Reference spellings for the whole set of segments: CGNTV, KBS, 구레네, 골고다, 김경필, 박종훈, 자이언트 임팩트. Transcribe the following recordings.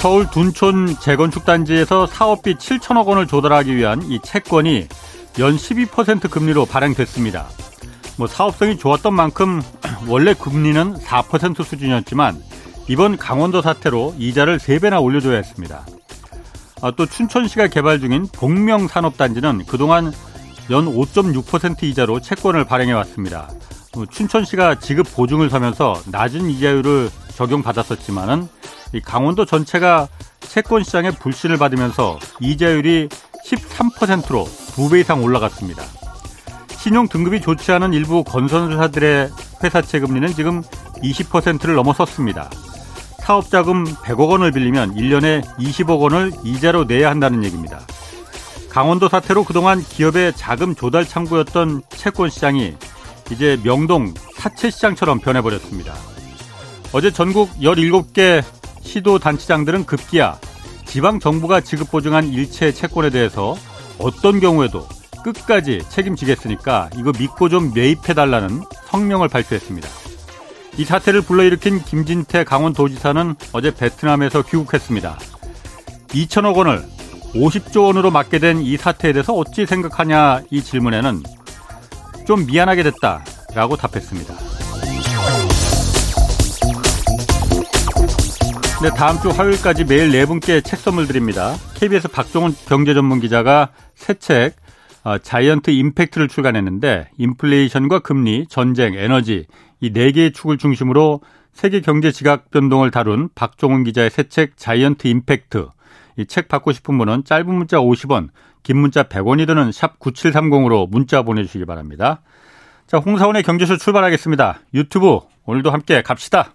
서울 둔촌 재건축 단지에서 사업비 7천억 원을 조달하기 위한 이 채권이 연 12% 금리로 발행됐습니다. 뭐 사업성이 좋았던 만큼 원래 금리는 4% 수준이었지만 이번 강원도 사태로 이자를 3배나 올려줘야 했습니다. 또 춘천시가 개발 중인 복명산업단지는 그동안 연 5.6% 이자로 채권을 발행해왔습니다. 춘천시가 지급 보증을 서면서 낮은 이자율을 적용받았었지만은 강원도 전체가 채권 시장의 불신을 받으면서 이자율이 13%로 2배 이상 올라갔습니다. 신용 등급이 좋지 않은 일부 건설사들의 회사채 금리는 지금 20%를 넘어섰습니다. 사업자금 100억 원을 빌리면 1년에 20억 원을 이자로 내야 한다는 얘기입니다. 강원도 사태로 그동안 기업의 자금 조달 창구였던 채권 시장이 이제 명동 사채 시장처럼 변해버렸습니다. 어제 전국 17개 시도 단체장들은 급기야 지방정부가 지급 보증한 일체 채권에 대해서 어떤 경우에도 끝까지 책임지겠으니까 이거 믿고 좀 매입해달라는 성명을 발표했습니다. 이 사태를 불러일으킨 김진태 강원도지사는 어제 베트남에서 귀국했습니다. 2천억 원을 50조 원으로 맞게 된 이 사태에 대해서 어찌 생각하냐 이 질문에는 좀 미안하게 됐다라고 답했습니다. 네, 다음 주 화요일까지 매일 4분께 책 선물 드립니다. KBS 박종훈 경제전문기자가 새 책 자이언트 임팩트를 출간했는데 인플레이션과 금리, 전쟁, 에너지 이 4개의 축을 중심으로 세계 경제 지각 변동을 다룬 박종훈 기자의 새 책 자이언트 임팩트. 이 책 받고 싶은 분은 짧은 문자 50원, 긴 문자 100원이 드는 샵 9730으로 문자 보내주시기 바랍니다. 자, 홍사원의 경제쇼 출발하겠습니다. 유튜브 오늘도 함께 갑시다.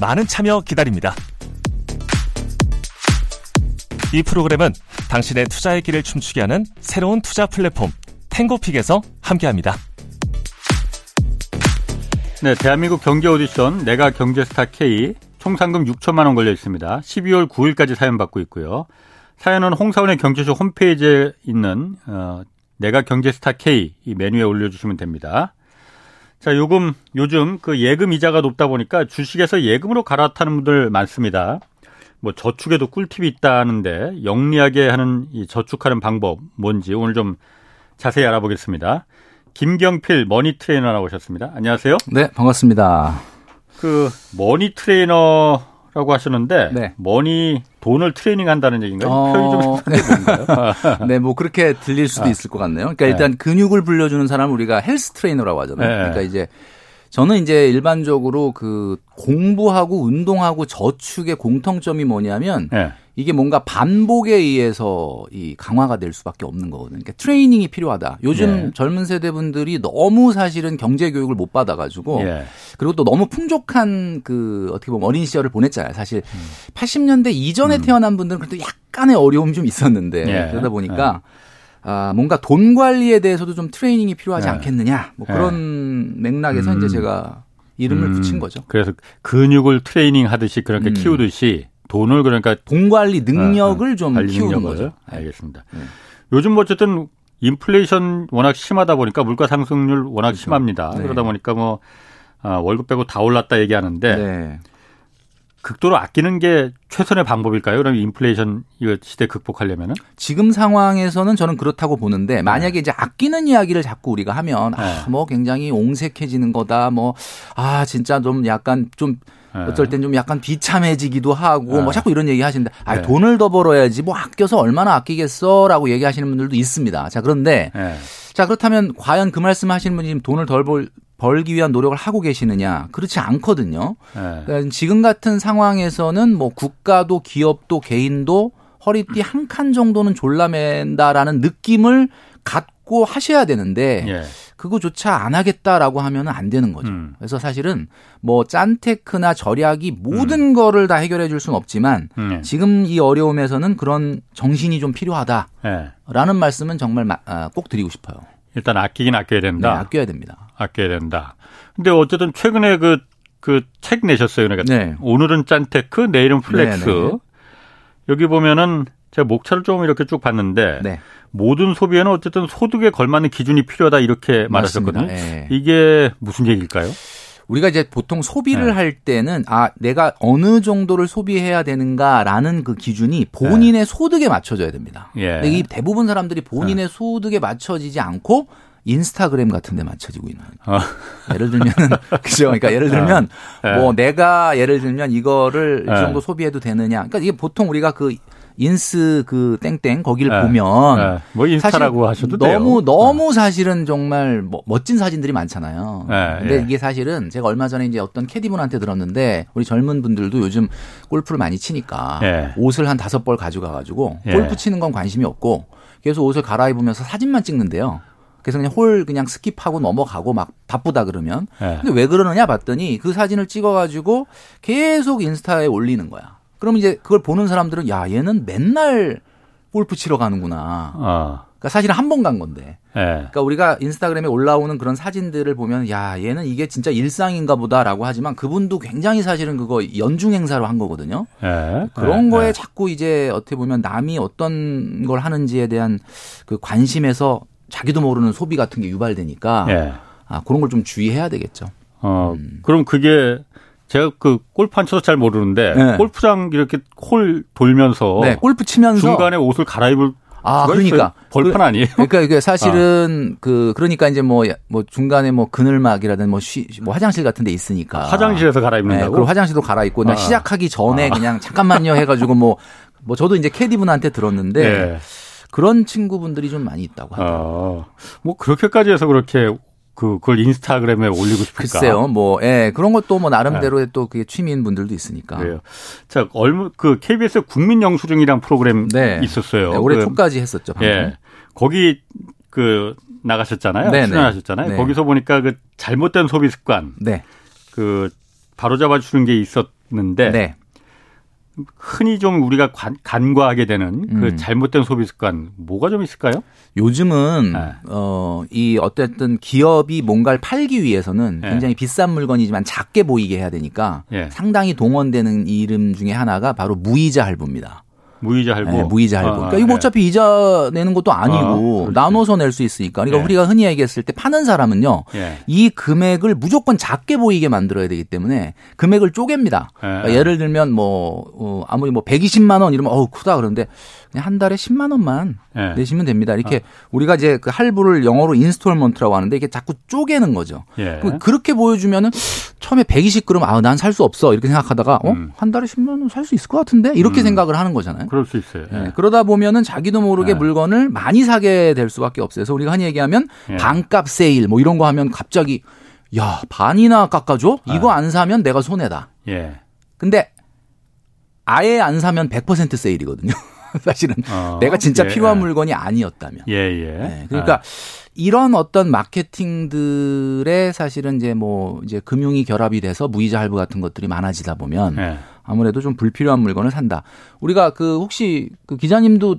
많은 참여 기다립니다. 이 프로그램은 당신의 투자의 길을 춤추게 하는 새로운 투자 플랫폼 탱고픽에서 함께합니다. 네, 대한민국 경제 오디션 내가 경제스타 K 총 상금 6천만 원 걸려 있습니다. 12월 9일까지 사연 받고 있고요. 사연은 홍사원의 경제쇼 홈페이지에 있는 내가 경제스타 K 이 메뉴에 올려주시면 됩니다. 자, 요즘 그 예금 이자가 높다 보니까 주식에서 예금으로 갈아타는 분들 많습니다. 뭐 저축에도 꿀팁이 있다는데 영리하게 하는 이 저축하는 방법 뭔지 오늘 좀 자세히 알아보겠습니다. 김경필 머니 트레이너 나오셨습니다. 안녕하세요. 네, 반갑습니다. 그 머니 트레이너라고 하셨는데 네. 머니 돈을 트레이닝한다는 얘기인가요? 표현이 좀 이상한데 뭔가요? 네, 뭐 그렇게 들릴 수도 있을 것 같네요. 그러니까 일단 근육을 불려주는 사람을 우리가 헬스 트레이너라고 하잖아요. 네. 그러니까 이제 저는 이제 일반적으로 그 공부하고 운동하고 저축의 공통점이 뭐냐면 네. 이게 뭔가 반복에 의해서 이 강화가 될 수밖에 없는 거거든요. 그러니까 트레이닝이 필요하다. 요즘 예. 젊은 세대분들이 너무 사실은 경제 교육을 못 받아가지고 예. 그리고 또 너무 풍족한 그 어떻게 보면 어린 시절을 보냈잖아요. 사실 80년대 이전에 태어난 분들은 그래도 약간의 어려움이 좀 있었는데 예. 그러다 보니까 뭔가 돈 관리에 대해서도 좀 트레이닝이 필요하지 않겠느냐. 뭐 그런 맥락에서 이제 제가 이름을 붙인 거죠. 그래서 근육을 트레이닝 하듯이 그렇게 키우듯이. 돈을 그러니까 돈 관리 능력을 좀 키우는 거죠. 알겠습니다. 네. 요즘 뭐 어쨌든 인플레이션 워낙 심하다 보니까 물가 상승률 워낙 그렇죠. 심합니다. 네. 그러다 보니까 뭐 월급 빼고 다 올랐다 얘기하는데 네. 극도로 아끼는 게 최선의 방법일까요? 그럼 인플레이션 시대 극복하려면은? 지금 상황에서는 저는 그렇다고 보는데 만약에 이제 아끼는 이야기를 자꾸 우리가 하면 뭐 굉장히 옹색해지는 거다. 뭐 진짜 좀 약간 좀 어쩔 땐 좀 약간 비참해지기도 하고 뭐 자꾸 이런 얘기 하시는데 돈을 더 벌어야지 뭐 아껴서 얼마나 아끼겠어라고 얘기하시는 분들도 있습니다. 자, 그런데 자, 그렇다면 과연 그 말씀하시는 분이 지금 돈을 덜 벌기 위한 노력을 하고 계시느냐? 그렇지 않거든요. 그러니까 지금 같은 상황에서는 뭐 국가도 기업도 개인도 허리띠 한 칸 정도는 졸라맨다라는 느낌을 갖고 하셔야 되는데 그거조차 안 하겠다라고 하면 안 되는 거죠. 그래서 사실은 뭐 짠테크나 절약이 모든 거를 다 해결해 줄 수는 없지만 지금 이 어려움에서는 그런 정신이 좀 필요하다라는 말씀은 정말 꼭 드리고 싶어요. 일단 아끼긴 아껴야 된다. 네, 아껴야 됩니다. 아껴야 된다. 근데 어쨌든 최근에 그 책 내셨어요. 그러니까 네. 오늘은 짠테크, 내일은 플렉스. 네네. 여기 보면은 제가 목차를 좀 이렇게 쭉 봤는데 네. 모든 소비에는 어쨌든 소득에 걸맞는 기준이 필요하다 이렇게 말하셨거든요. 네. 이게 무슨 얘기일까요? 우리가 이제 보통 소비를 네. 할 때는 내가 어느 정도를 소비해야 되는가라는 그 기준이 본인의 네. 소득에 맞춰져야 됩니다. 예. 근데 이 대부분 사람들이 본인의 소득에 맞춰지지 않고 인스타그램 같은 데 맞춰지고 있는 거예요. 예를 들면 그죠? 그러니까 예를 들면 뭐 내가 예를 들면 이거를 이 정도 소비해도 되느냐. 그러니까 이게 보통 우리가 그 인스 그 땡땡 거기를 보면 뭐 인스타라고 하셔도 돼요. 너무 사실은 정말 멋진 사진들이 많잖아요. 근데 이게 사실은 제가 얼마 전에 이제 어떤 캐디분한테 들었는데 우리 젊은 분들도 요즘 골프를 많이 치니까 옷을 한 5벌 가져가가지고 골프 치는 건 관심이 없고 계속 옷을 갈아입으면서 사진만 찍는데요. 그래서 그냥 홀 그냥 스킵하고 넘어가고 막 바쁘다 그러면 근데 왜 그러느냐 봤더니 그 사진을 찍어가지고 계속 인스타에 올리는 거야. 그럼 이제 그걸 보는 사람들은 야 얘는 맨날 골프 치러 가는구나. 그러니까 사실은 한 번 간 건데. 그러니까 우리가 인스타그램에 올라오는 그런 사진들을 보면 야 얘는 이게 진짜 일상인가 보다라고 하지만 그분도 굉장히 사실은 그거 연중 행사로 한 거거든요. 그런 거에 자꾸 이제 어떻게 보면 남이 어떤 걸 하는지에 대한 그 관심에서 자기도 모르는 소비 같은 게 유발되니까 그런 걸 좀 주의해야 되겠죠. 그럼 그게 제가 그 골프 안 쳐서 잘 모르는데 골프장 이렇게 홀 돌면서 골프 치면서 중간에 옷을 갈아입을 그러니까 벌판 아니에요? 그러니까 이게 사실은 그러니까 이제 뭐 중간에 뭐 그늘막이라든 뭐 화장실 같은 데 있으니까 화장실에서 갈아입는다고. 그리고 화장실도 갈아입고 그냥 시작하기 전에 그냥 잠깐만요 해가지고 뭐 저도 이제 캐디분한테 들었는데. 그런 친구분들이 좀 많이 있다고 하더라고요. 뭐 그렇게까지 해서 그렇게 그걸 인스타그램에 올리고 싶을까? 글쎄요, 그런 것도 나름대로의 또 그게 취미인 분들도 있으니까. 그래요. 자, 그 KBS 국민 영수증이란 프로그램 있었어요. 올해 초까지 했었죠. 방금. 거기 그 나가셨잖아요. 네네. 출연하셨잖아요. 네. 거기서 보니까 그 잘못된 소비 습관, 그 바로잡아 주는 게 있었는데. 흔히 좀 우리가 간과하게 되는 그 잘못된 소비 습관 뭐가 좀 있을까요? 요즘은 어쨌든 기업이 뭔가를 팔기 위해서는 굉장히 비싼 물건이지만 작게 보이게 해야 되니까 상당히 동원되는 이름 중에 하나가 바로 무이자 할부입니다. 무이자 할부. 네, 무이자 할부. 그러니까 이거 어차피 이자 내는 것도 아니고 나눠서 낼 수 있으니까. 그러니까 우리가 흔히 얘기했을 때 파는 사람은요. 이 금액을 무조건 작게 보이게 만들어야 되기 때문에 금액을 쪼갭니다. 그러니까 예를 들면 아무리 120만 원 이러면 크다 그러는데 그냥 한 달에 10만 원만 내시면 됩니다. 이렇게 우리가 이제 그 할부를 영어로 인스톨먼트라고 하는데 이게 자꾸 쪼개는 거죠. 그렇게 보여주면은 처음에 120g 난 살 수 없어 이렇게 생각하다가 한 달에 10만 원 살 수 있을 것 같은데 이렇게 생각을 하는 거잖아요. 그럴 수 있어요. 그러다 보면은 자기도 모르게 물건을 많이 사게 될 수밖에 없어요. 그래서 우리가 흔히 얘기하면 반값 세일 뭐 이런 거 하면 갑자기 야 반이나 깎아줘? 이거 안 사면 내가 손해다. 근데 아예 안 사면 100% 세일이거든요. 사실은 내가 진짜 필요한 물건이 아니었다면. 그러니까 이런 어떤 마케팅들의 사실은 이제 금융이 결합이 돼서 무이자 할부 같은 것들이 많아지다 보면 아무래도 좀 불필요한 물건을 산다. 우리가 그 혹시 그 기자님도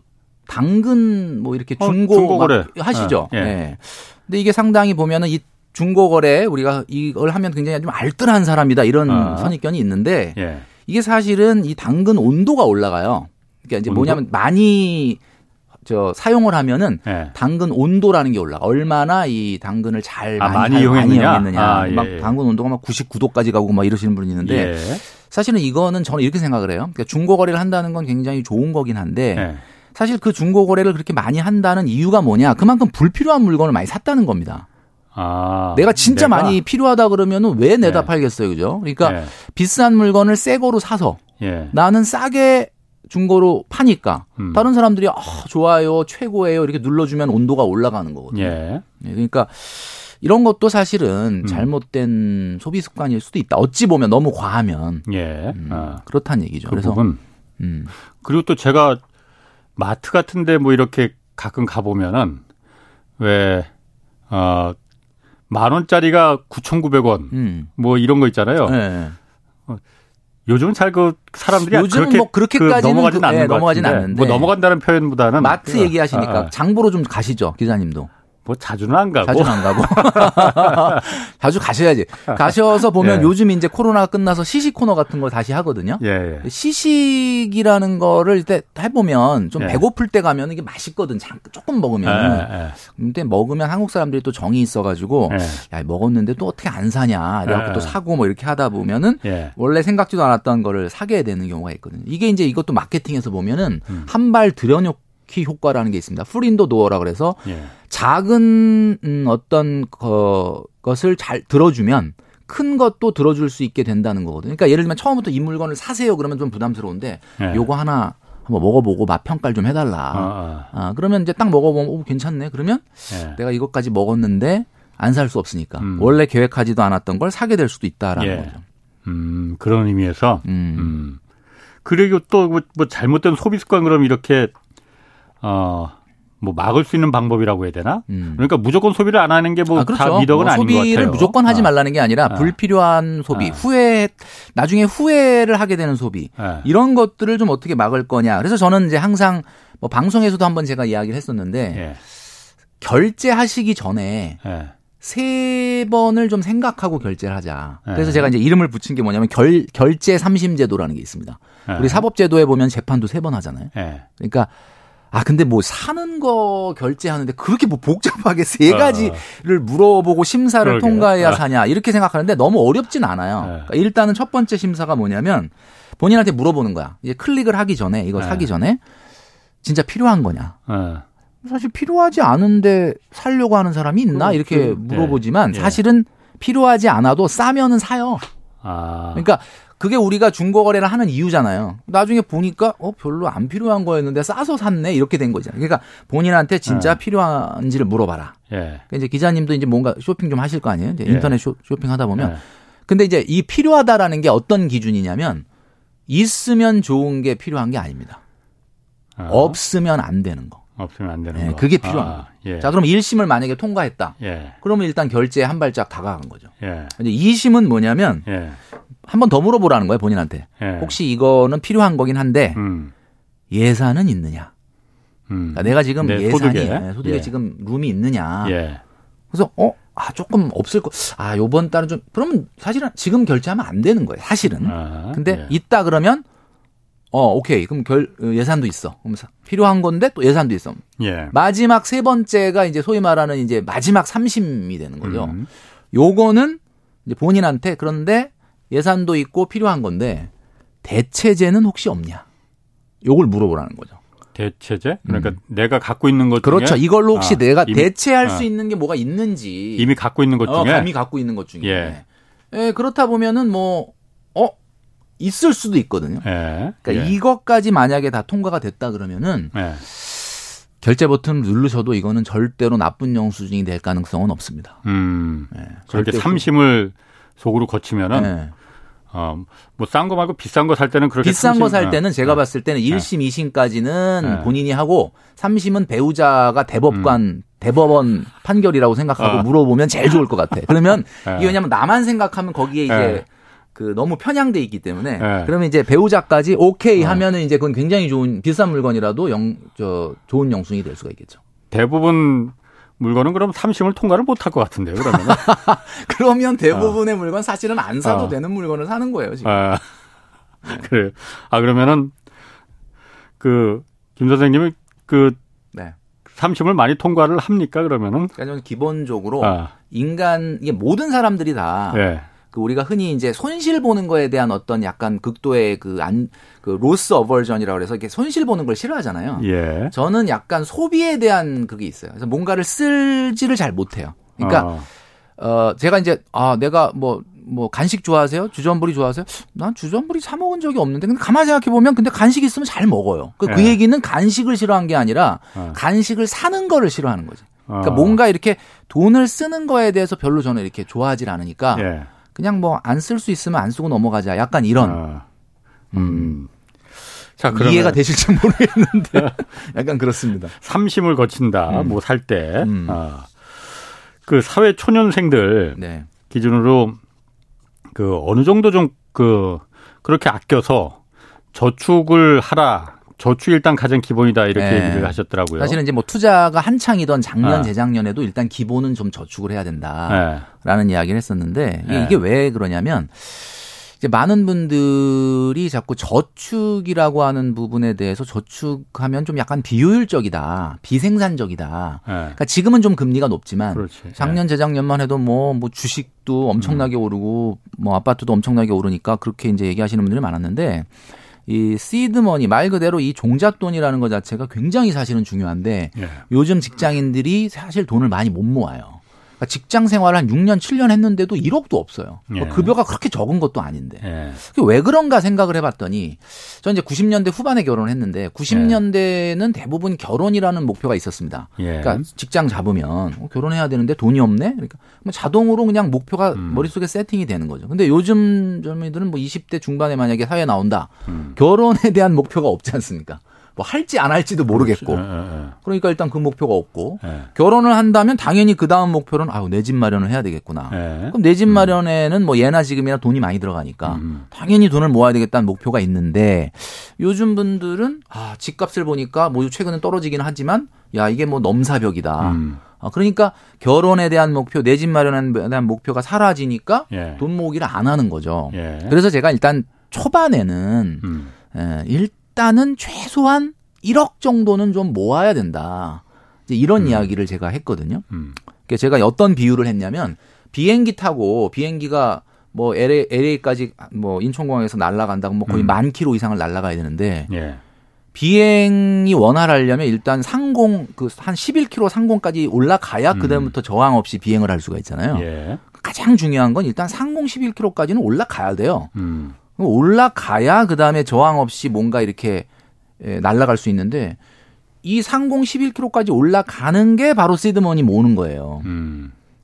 당근 뭐 이렇게 중고거래 하시죠. 근데 이게 상당히 보면은 이 중고거래 우리가 이걸 하면 굉장히 좀 알뜰한 사람이다 이런 선입견이 있는데 이게 사실은 이 당근 온도가 올라가요. 그러니까 이제 뭐냐면 많이 사용을 하면은 당근 온도라는 게 올라가. 얼마나 이 당근을 잘 많이 이용했느냐. 당근 온도가 99도까지 가고 이러시는 분이 있는데 사실은 이거는 저는 이렇게 생각을 해요. 그러니까 중고거래를 한다는 건 굉장히 좋은 거긴 한데 사실 그 중고거래를 그렇게 많이 한다는 이유가 뭐냐. 그만큼 불필요한 물건을 많이 샀다는 겁니다. 내가 진짜 많이 필요하다 그러면은 왜 내다 팔겠어요. 그죠? 그러니까 비싼 물건을 새 거로 사서 나는 싸게 중고로 파니까 다른 사람들이 좋아요, 최고예요 이렇게 눌러주면 온도가 올라가는 거거든요. 그러니까 이런 것도 사실은 잘못된 소비 습관일 수도 있다. 어찌 보면 너무 과하면 그렇다는 얘기죠. 그래서 부분. 그리고 또 제가 마트 같은데 이렇게 가끔 가보면은 왜 만원짜리가 9,900원 뭐 이런 거 있잖아요. 네. 요즘 잘 그 사람들이 그렇게 뭐 그렇게까지는 넘어가진 않는 것 같은데 뭐 넘어간다는 표현보다는 마트 얘기하시니까 장보러 좀 가시죠, 기자님도. 뭐 자주는 안 가고. 자주 가셔야지. 가셔서 보면 예. 요즘 이제 코로나가 끝나서 시식 코너 같은 걸 다시 하거든요. 예, 예. 시식이라는 거를 이때 해보면 좀 예. 배고플 때 가면 이게 맛있거든. 조금 먹으면. 예, 예. 근데 먹으면 한국 사람들이 또 정이 있어가지고 예. 야, 먹었는데 또 어떻게 안 사냐. 그래갖고 예. 또 사고 뭐 이렇게 하다 보면은 예. 원래 생각지도 않았던 거를 사게 되는 경우가 있거든요. 이게 이제 이것도 마케팅에서 보면은 한 발 들여놓고 효과라는 게 있습니다. 풀인도 노어라 그래서 예. 작은 어떤 것을 잘 들어주면 큰 것도 들어줄 수 있게 된다는 거거든요. 그러니까 예를 들면 처음부터 이 물건을 사세요 그러면 좀 부담스러운데 예. 요거 하나 한번 먹어보고 맛 평가를 좀 해달라. 그러면 이제 딱 먹어보면 오, 괜찮네. 그러면 예. 내가 이것까지 먹었는데 안 살 수 없으니까 원래 계획하지도 않았던 걸 사게 될 수도 있다라는 예. 거죠. 그런 의미에서 그리고 또 뭐 잘못된 소비 습관 그럼 이렇게 뭐 막을 수 있는 방법이라고 해야 되나? 그러니까 무조건 소비를 안 하는 게 뭐 다 미덕은 아닌 것 같아요. 소비를 무조건 하지 말라는 게 아니라 불필요한 소비, 후회, 나중에 후회를 하게 되는 소비 이런 것들을 좀 어떻게 막을 거냐. 그래서 저는 이제 항상 뭐 방송에서도 한번 제가 이야기를 했었는데 예. 결제하시기 전에 예. 세 번을 좀 생각하고 결제를 하자. 그래서 제가 이제 이름을 붙인 게 뭐냐면 결제 삼심제도라는 게 있습니다. 우리 사법제도에 보면 재판도 세 번 하잖아요. 그러니까 근데 뭐 사는 거 결제하는데 그렇게 뭐 복잡하게 세 가지를 물어보고 심사를 그러게요. 통과해야 사냐 이렇게 생각하는데 너무 어렵진 않아요. 그러니까 일단은 첫 번째 심사가 뭐냐면 본인한테 물어보는 거야. 이제 클릭을 하기 전에 이거 사기 전에 진짜 필요한 거냐. 사실 필요하지 않은데 살려고 하는 사람이 있나 이렇게 물어보지만 사실은 필요하지 않아도 싸면은 사요. 그러니까 그게 우리가 중고거래를 하는 이유잖아요. 나중에 보니까 별로 안 필요한 거였는데 싸서 샀네 이렇게 된 거잖아요. 그러니까 본인한테 진짜 필요한지를 물어봐라. 예. 그러니까 이제 기자님도 이제 뭔가 쇼핑 좀 하실 거 아니에요? 이제 인터넷 쇼핑하다 보면. 근데 이제 이 필요하다라는 게 어떤 기준이냐면 있으면 좋은 게 필요한 게 아닙니다. 없으면 안 되는 거. 없으면 안 되는 거. 그게 필요한 거. 예. 자, 그럼 1심을 만약에 통과했다. 그러면 일단 결제에 한 발짝 다가간 거죠. 이제 2심은 뭐냐면 한 번 더 물어보라는 거예요, 본인한테. 혹시 이거는 필요한 거긴 한데 예산은 있느냐. 그러니까 내가 지금 소득에 지금 룸이 있느냐. 그래서 조금 없을 거. 요번 달은 좀. 그러면 사실은 지금 결제하면 안 되는 거예요, 사실은. 근데 있다 그러면 오케이. 그럼 예산도 있어. 필요한 건데 또 예산도 있어. 마지막 세 번째가 이제 소위 말하는 이제 마지막 30이 되는 거죠. 요거는 이제 본인한테 그런데 예산도 있고 필요한 건데 대체재는 혹시 없냐? 요걸 물어보라는 거죠. 대체재? 그러니까 내가 갖고 있는 것 중에 그렇죠. 이걸로 혹시 내가 대체할 수 있는 게 뭐가 있는지 이미 갖고 있는 것 중에 이미 갖고 있는 것 중에 그렇다 보면은 뭐 있을 수도 있거든요. 그러니까 이것까지 만약에 다 통과가 됐다 그러면은 결제 버튼을 누르셔도 이거는 절대로 나쁜 영수증이 될 가능성은 없습니다. 그렇게 삼심을 속으로 거치면은 뭐 싼 거 말고 비싼 거 살 때는 그렇게 비싼 거 살 때는 제가 봤을 때는 1심, 2심까지는 본인이 하고 3심은 배우자가 대법원 판결이라고 생각하고 물어보면 제일 좋을 것 같아. 그러면 이게 왜냐하면 나만 생각하면 거기에 이제 너무 편향돼 있기 때문에 그러면 이제 배우자까지 오케이 하면은 이제 그건 굉장히 좋은 비싼 물건이라도 좋은 영수증이 될 수가 있겠죠. 대부분 물건은 그럼 3심을 통과를 못할 것 같은데요, 그러면. 그러면 대부분의 물건 사실은 안 사도 되는 물건을 사는 거예요, 지금. 그래요. 그러면은 김 선생님이 3심을 많이 통과를 합니까, 그러면은? 그러니까 저는 기본적으로 이게 모든 사람들이 다 우리가 흔히 이제 손실 보는 거에 대한 어떤 약간 극도의 로스 어버전이라고 해서 이렇게 손실 보는 걸 싫어하잖아요. 저는 약간 소비에 대한 그게 있어요. 그래서 뭔가를 쓸지를 잘 못해요. 그러니까 제가 이제 내가 뭐 간식 좋아하세요? 주전부리 좋아하세요? 난 주전부리 사 먹은 적이 없는데 근데 가만히 생각해 보면 근데 간식 있으면 잘 먹어요. 그 얘기는 간식을 싫어한 게 아니라 간식을 사는 거를 싫어하는 거지. 그러니까 뭔가 이렇게 돈을 쓰는 거에 대해서 별로 저는 이렇게 좋아하지 않으니까. 그냥 뭐 안 쓸 수 있으면 안 쓰고 넘어가자. 약간 이런. 자, 그러면 이해가 되실지 모르겠는데 약간 그렇습니다. 삼심을 거친다. 뭐 살 때. 그 사회 초년생들 네. 기준으로 그 어느 정도 좀 그 그렇게 아껴서 저축을 하라. 저축이 일단 가장 기본이다 이렇게 네. 얘기를 하셨더라고요. 사실은 이제 뭐 투자가 한창이던 작년, 네. 재작년에도 일단 기본은 좀 저축을 해야 된다라는 네. 이야기를 했었는데 네. 이게 왜 그러냐면 이제 많은 분들이 자꾸 저축이라고 하는 부분에 대해서 저축하면 좀 약간 비효율적이다, 비생산적이다. 네. 그러니까 지금은 좀 금리가 높지만 그렇지. 작년, 재작년만 해도 뭐 주식도 엄청나게 오르고 뭐 아파트도 엄청나게 오르니까 그렇게 이제 얘기하시는 분들이 많았는데. 이 시드머니 말 그대로 이 종잣돈이라는 것 자체가 굉장히 사실은 중요한데 예. 요즘 직장인들이 사실 돈을 많이 못 모아요. 그러니까 직장 생활을 한 6년, 7년 했는데도 1억도 없어요. 예. 급여가 그렇게 적은 것도 아닌데. 예. 그게 왜 그런가 생각을 해봤더니 저는 이제 90년대 후반에 결혼을 했는데 90년대는 예. 대부분 결혼이라는 목표가 있었습니다. 예. 그러니까 직장 잡으면 결혼해야 되는데 돈이 없네? 그러니까 자동으로 그냥 목표가 머릿속에 세팅이 되는 거죠. 근데 요즘 젊은이들은 뭐 20대 중반에 만약에 사회에 나온다. 결혼에 대한 목표가 없지 않습니까? 뭐 할지 안 할지도 모르겠고 그러니까 일단 그 목표가 없고 결혼을 한다면 당연히 그 다음 목표는 아유 내 집 마련을 해야 되겠구나. 그럼 내 집 마련에는 뭐 예나 지금이나 돈이 많이 들어가니까 당연히 돈을 모아야 되겠다는 목표가 있는데 요즘 분들은 아 집값을 보니까 뭐 최근은 떨어지기는 하지만 야 이게 뭐 넘사벽이다. 그러니까 결혼에 대한 목표, 내 집 마련에 대한 목표가 사라지니까 예. 돈 모으기를 안 하는 거죠. 예. 그래서 제가 일단 초반에는 일단은 최소한 1억 정도는 좀 모아야 된다. 이제 이런 이야기를 제가 했거든요. 그러니까 제가 어떤 비유를 했냐면 비행기 타고 비행기가 뭐 LA까지 뭐 인천공항에서 날아간다고 뭐 거의 10,000km 이상을 날아가야 되는데 예. 비행이 원활하려면 일단 상공 그 한 11km 상공까지 올라가야 그다음부터 저항 없이 비행을 할 수가 있잖아요. 예. 가장 중요한 건 일단 상공 11km까지는 올라가야 돼요. 올라가야 그다음에 저항 없이 뭔가 이렇게 날아갈 수 있는데 이 상공 11km까지 올라가는 게 바로 시드머니 모으는 거예요.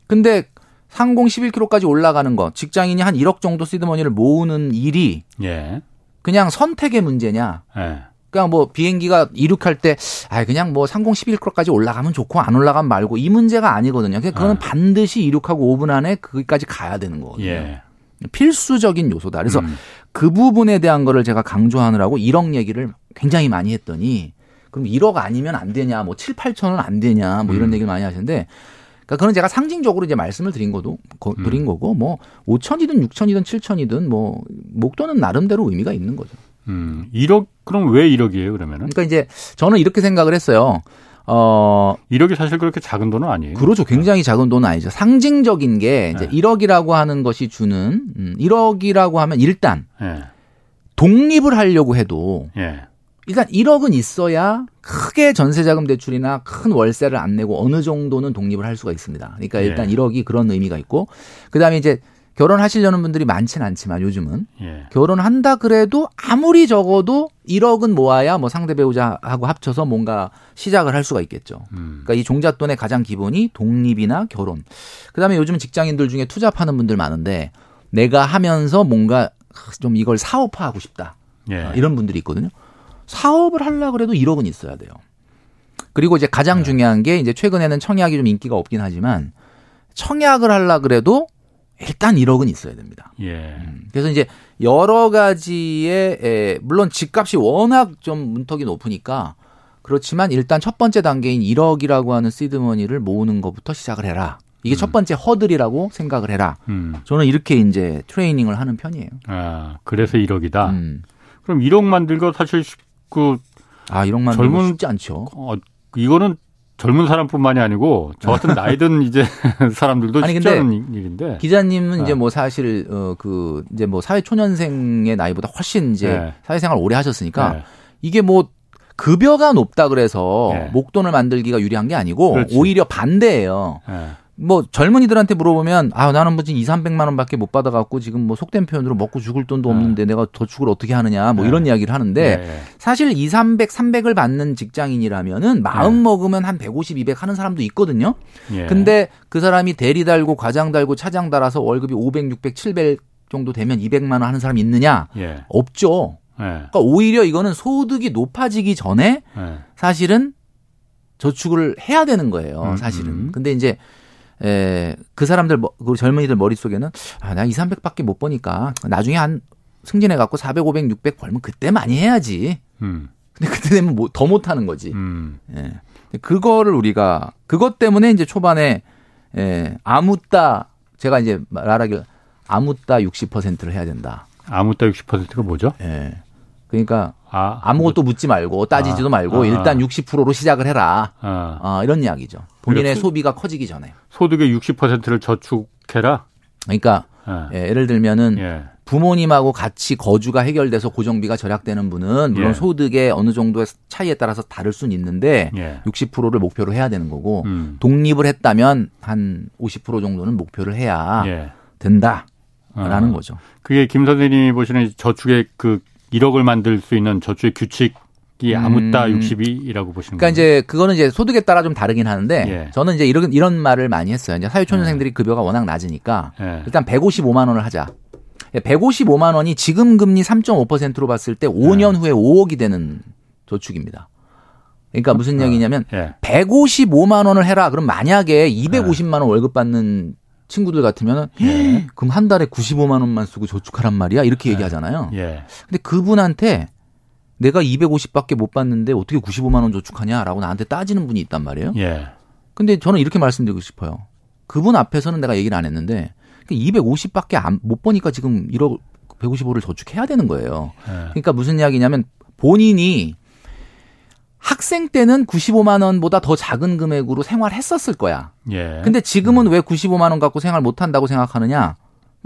근데 상공 11km까지 올라가는 거 직장인이 한 1억 정도 시드머니를 모으는 일이 예. 그냥 선택의 문제냐. 예. 그러니까 뭐 비행기가 이륙할 때 아 그냥 뭐 상공 11km까지 올라가면 좋고 안 올라가면 말고 이 문제가 아니거든요. 그건 반드시 이륙하고 5분 안에 거기까지 가야 되는 거거든요. 예. 필수적인 요소다. 그래서 그 부분에 대한 거를 제가 강조하느라고 1억 얘기를 굉장히 많이 했더니 그럼 1억 아니면 안 되냐, 뭐 7, 8천은 안 되냐, 뭐 이런 얘기를 많이 하시는데 그러니까 그건 제가 상징적으로 이제 말씀을 드린 거고 뭐 5천이든 6천이든 7천이든 뭐 목돈은 나름대로 의미가 있는 거죠. 1억 그럼 왜 1억이에요 그러면은? 그러니까 이제 저는 이렇게 생각을 했어요. 1억이 사실 그렇게 작은 돈은 아니에요. 그렇죠. 굉장히 작은 돈은 아니죠. 상징적인 게 이제 네. 1억이라고 하는 것이 주는 1억이라고 하면 일단 네. 독립을 하려고 해도 네. 일단 1억은 있어야 크게 전세자금 대출이나 큰 월세를 안 내고 어느 정도는 독립을 할 수가 있습니다. 그러니까 일단 네. 1억이 그런 의미가 있고 그다음에 이제 결혼하시려는 분들이 많진 않지만 요즘은 예. 결혼한다 그래도 아무리 적어도 1억은 모아야 뭐 상대 배우자하고 합쳐서 뭔가 시작을 할 수가 있겠죠. 그러니까 이 종잣돈의 가장 기본이 독립이나 결혼. 그다음에 요즘 직장인들 중에 투잡하는 분들 많은데 내가 하면서 뭔가 좀 이걸 사업화하고 싶다. 예. 이런 분들이 있거든요. 사업을 하려고 그래도 1억은 있어야 돼요. 그리고 이제 가장 중요한 게 이제 최근에는 청약이 좀 인기가 없긴 하지만 청약을 하려고 그래도 일단 1억은 있어야 됩니다. 예. 그래서 이제 여러 가지의 물론 집값이 워낙 좀 문턱이 높으니까 그렇지만 일단 첫 번째 단계인 1억이라고 하는 시드머니를 모으는 것부터 시작을 해라. 이게 첫 번째 허들이라고 생각을 해라. 저는 이렇게 이제 트레이닝을 하는 편이에요. 아, 그래서 1억이다. 그럼 1억만 들고 사실 그 1억만 들고 쉽지 않죠. 이거는 젊은 사람뿐만이 아니고 저 같은 나이든 이제 사람들도 쉽지 않은 일인데 기자님은 이제 뭐 사실 그 이제 뭐 사회 초년생의 나이보다 훨씬 이제 네. 사회생활 오래 하셨으니까 네. 이게 뭐 급여가 높다 그래서 네. 목돈을 만들기가 유리한 게 아니고 그렇지. 오히려 반대예요. 네. 뭐 젊은이들한테 물어보면 아 나는 무슨 200~300만 원밖에 못 받아갖고 지금 뭐 속된 표현으로 먹고 죽을 돈도 없는데 내가 저축을 어떻게 하느냐 뭐 이런 이야기를 하는데 사실 200~300을 받는 직장인이라면은 마음 먹으면 한 150~200 하는 사람도 있거든요. 근데 그 사람이 대리 달고 과장 달고 차장 달아서 월급이 500~700 정도 되면 200만 원 하는 사람이 있느냐? 없죠. 그러니까 오히려 이거는 소득이 높아지기 전에 사실은 저축을 해야 되는 거예요. 사실은. 근데 이제 예, 그 사람들, 그 젊은이들 머릿속에는 아, 나 2, 300밖에 못 버니까 나중에 한 승진해갖고 400, 500, 600 벌면 그때 많이 해야지. 근데 그때 되면 뭐, 더 못하는 거지. 예. 그거를 우리가, 그것 때문에 이제 초반에, 예, 아무따, 제가 이제 말하길, 아무따 60%를 해야 된다. 아무따 60%가 뭐죠? 예. 그러니까, 아무것도 묻지 말고, 따지지도 말고, 일단 60%로 시작을 해라. 이런 이야기죠. 본인의 소비가 커지기 전에. 소득의 60%를 저축해라? 그러니까, 예, 예를 들면은, 예. 부모님하고 같이 거주가 해결돼서 고정비가 절약되는 분은 물론 예. 소득의 어느 정도의 차이에 따라서 다를 수는 있는데 예. 60%를 목표로 해야 되는 거고 독립을 했다면 한 50% 정도는 목표를 해야 예. 된다라는 거죠. 그게 김 선생님이 보시는 저축의 그 1억을 만들 수 있는 저축의 규칙이 아무따 60이라고 보시는 거예요. 그러니까 이제 그거는 이제 소득에 따라 좀 다르긴 하는데 예. 저는 이제 이런 말을 많이 했어요. 이제 사회초년생들이 급여가 워낙 낮으니까 예. 일단 155만 원을 하자. 155만 원이 지금 금리 3.5%로 봤을 때 5년 후에 5억이 되는 저축입니다. 그러니까 무슨 얘기냐면 155만 원을 해라. 그럼 만약에 250만 원 월급 받는 친구들 같으면 그럼 한 달에 95만 원만 쓰고 저축하란 말이야? 이렇게 얘기하잖아요. 근데 그분한테 내가 250밖에 못 받는데 어떻게 95만 원 저축하냐라고 나한테 따지는 분이 있단 말이에요. 근데 저는 이렇게 말씀드리고 싶어요. 그분 앞에서는 내가 얘기를 안 했는데 250밖에 못 버니까 지금 1억 155를 저축해야 되는 거예요. 그러니까 무슨 이야기냐면 본인이 학생 때는 95만 원보다 더 작은 금액으로 생활했었을 거야. 근데 지금은 왜 95만 원 갖고 생활 못한다고 생각하느냐.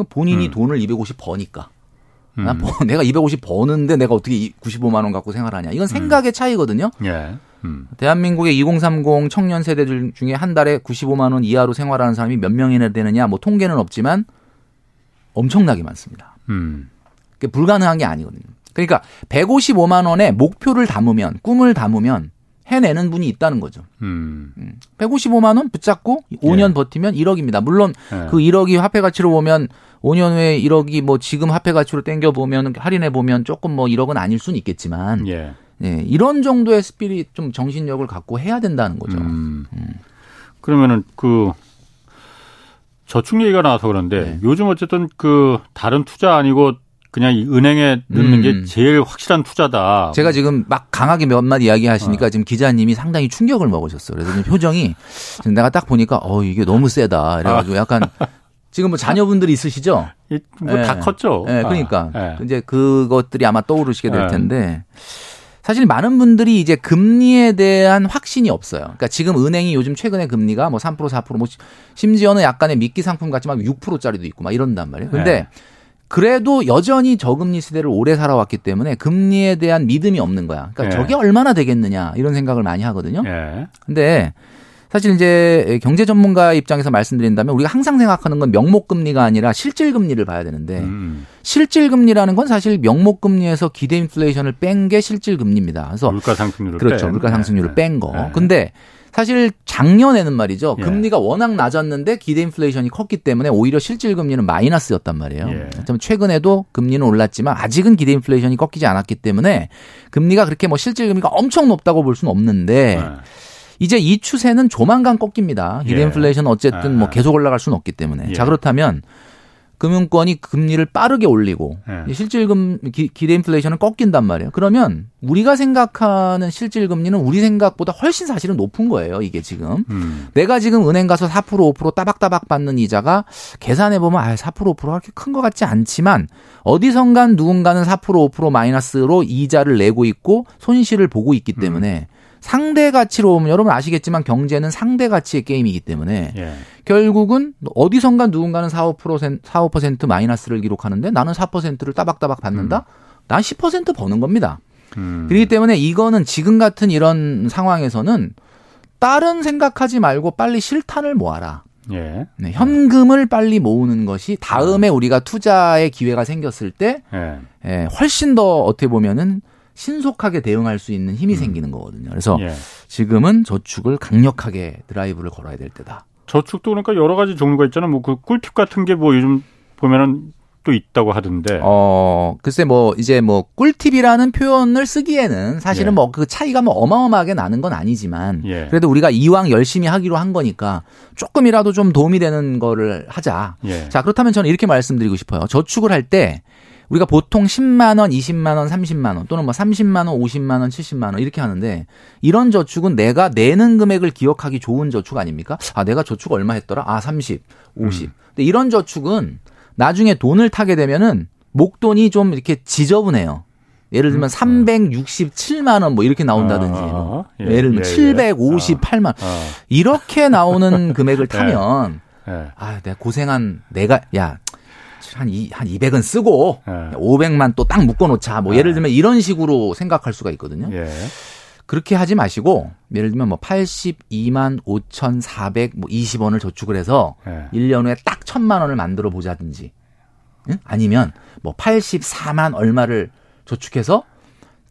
본인이 돈을 250 버니까. 내가 250 버는데 내가 어떻게 95만 원 갖고 생활하냐. 이건 생각의 차이거든요. 대한민국의 2030 청년 세대 중에 한 달에 95만 원 이하로 생활하는 사람이 몇 명이나 되느냐 뭐 통계는 없지만 엄청나게 많습니다. 그게 불가능한 게 아니거든요. 그러니까 155만 원에 목표를 담으면 꿈을 담으면 해내는 분이 있다는 거죠. 155만 원 붙잡고 5년 예. 버티면 1억입니다. 물론 예. 그 1억이 화폐 가치로 보면 5년 후에 1억이 뭐 지금 화폐 가치로 땡겨 보면 할인해 보면 조금 뭐 1억은 아닐 수는 있겠지만 예. 예, 이런 정도의 스피릿 좀 정신력을 갖고 해야 된다는 거죠. 그러면은 그 저축 얘기가 나와서 그런데 예. 요즘 어쨌든 그 다른 투자 아니고 그냥 은행에 넣는 게 제일 확실한 투자다. 제가 지금 막 강하게 몇 마디 이야기하시니까 지금 기자님이 상당히 충격을 먹으셨어요. 그래서 지금 표정이 지금 내가 딱 보니까 이게 너무 세다. 그래가지고 약간 지금 뭐 자녀분들이 있으시죠? 뭐 다 컸죠. 예, 그러니까 이제 그것들이 아마 떠오르시게 될 텐데. 사실 많은 분들이 이제 금리에 대한 확신이 없어요. 그러니까 지금 은행이 요즘 최근에 금리가 뭐 3%, 4%, 뭐 심지어는 약간의 미끼 상품 같지만 6%짜리도 있고 막 이런단 말이에요. 근데 그래도 여전히 저금리 시대를 오래 살아왔기 때문에 금리에 대한 믿음이 없는 거야. 그러니까 저게 얼마나 되겠느냐 이런 생각을 많이 하거든요. 근데 사실 이제 경제 전문가 입장에서 말씀드린다면 우리가 항상 생각하는 건 명목금리가 아니라 실질금리를 봐야 되는데 실질금리라는 건 사실 명목금리에서 기대 인플레이션을 뺀 게 실질금리입니다. 그래서 물가상승률을 그렇죠. 물가상승률을 뺀 거. 근데 사실 작년에는 말이죠. 금리가 워낙 낮았는데 기대 인플레이션이 컸기 때문에 오히려 실질금리는 마이너스였단 말이에요. 최근에도 금리는 올랐지만 아직은 기대 인플레이션이 꺾이지 않았기 때문에 금리가 그렇게 뭐 실질금리가 엄청 높다고 볼 수는 없는데 이제 이 추세는 조만간 꺾입니다. 기대 인플레이션 어쨌든 뭐 계속 올라갈 수는 없기 때문에. 자, 그렇다면 금융권이 금리를 빠르게 올리고 실질금 기대 인플레이션은 꺾인단 말이에요. 그러면 우리가 생각하는 실질금리는 우리 생각보다 훨씬 사실은 높은 거예요. 이게 지금. 내가 지금 은행 가서 4% 5% 따박따박 받는 이자가 계산해보면 4% 5%가 그렇게 큰 것 같지 않지만 어디선간 누군가는 4% 5% 마이너스로 이자를 내고 있고 손실을 보고 있기 때문에 상대 가치로 보면 여러분 아시겠지만 경제는 상대 가치의 게임이기 때문에 결국은 어디선가 누군가는 4, 5% 마이너스를 기록하는데 나는 4%를 따박따박 받는다? 난 10% 버는 겁니다. 그렇기 때문에 이거는 지금 같은 이런 상황에서는 다른 생각하지 말고 빨리 실탄을 모아라. 네, 현금을 빨리 모으는 것이 다음에 우리가 투자의 기회가 생겼을 때 훨씬 더 어떻게 보면은 신속하게 대응할 수 있는 힘이 생기는 거거든요. 그래서 지금은 저축을 강력하게 드라이브를 걸어야 될 때다. 저축도 그러니까 여러 가지 종류가 있잖아요. 뭐 그 꿀팁 같은 게 뭐 요즘 보면은 것도 있다고 하던데. 글쎄 이제 꿀팁이라는 표현을 쓰기에는 사실은 예. 그 차이가 어마어마하게 나는 건 아니지만 예. 그래도 우리가 이왕 열심히 하기로 한 거니까 조금이라도 좀 도움이 되는 거를 하자. 예. 자, 그렇다면 저는 이렇게 말씀드리고 싶어요. 저축을 할 때 우리가 보통 10만 원, 20만 원, 30만 원 또는 30만 원, 50만 원, 70만 원 이렇게 하는데 이런 저축은 내가 내는 금액을 기억하기 좋은 저축 아닙니까? 아, 내가 저축 얼마 했더라? 아, 30, 50. 근데 이런 저축은 나중에 돈을 타게 되면은 목돈이 좀 이렇게 지저분해요. 예를 들면 367만 원 이렇게 나온다든지 예를 들면 758만 원 이렇게 나오는 금액을 타면 아, 내가 고생한 한 200은 쓰고 500만 또 딱 묶어놓자. 예를 들면 이런 식으로 생각할 수가 있거든요. 예. 그렇게 하지 마시고 예를 들면 82만 5,420원을 저축을 해서 예. 1년 후에 딱 1,000만 원을 만들어 보자든지 응? 아니면 84만 얼마를 저축해서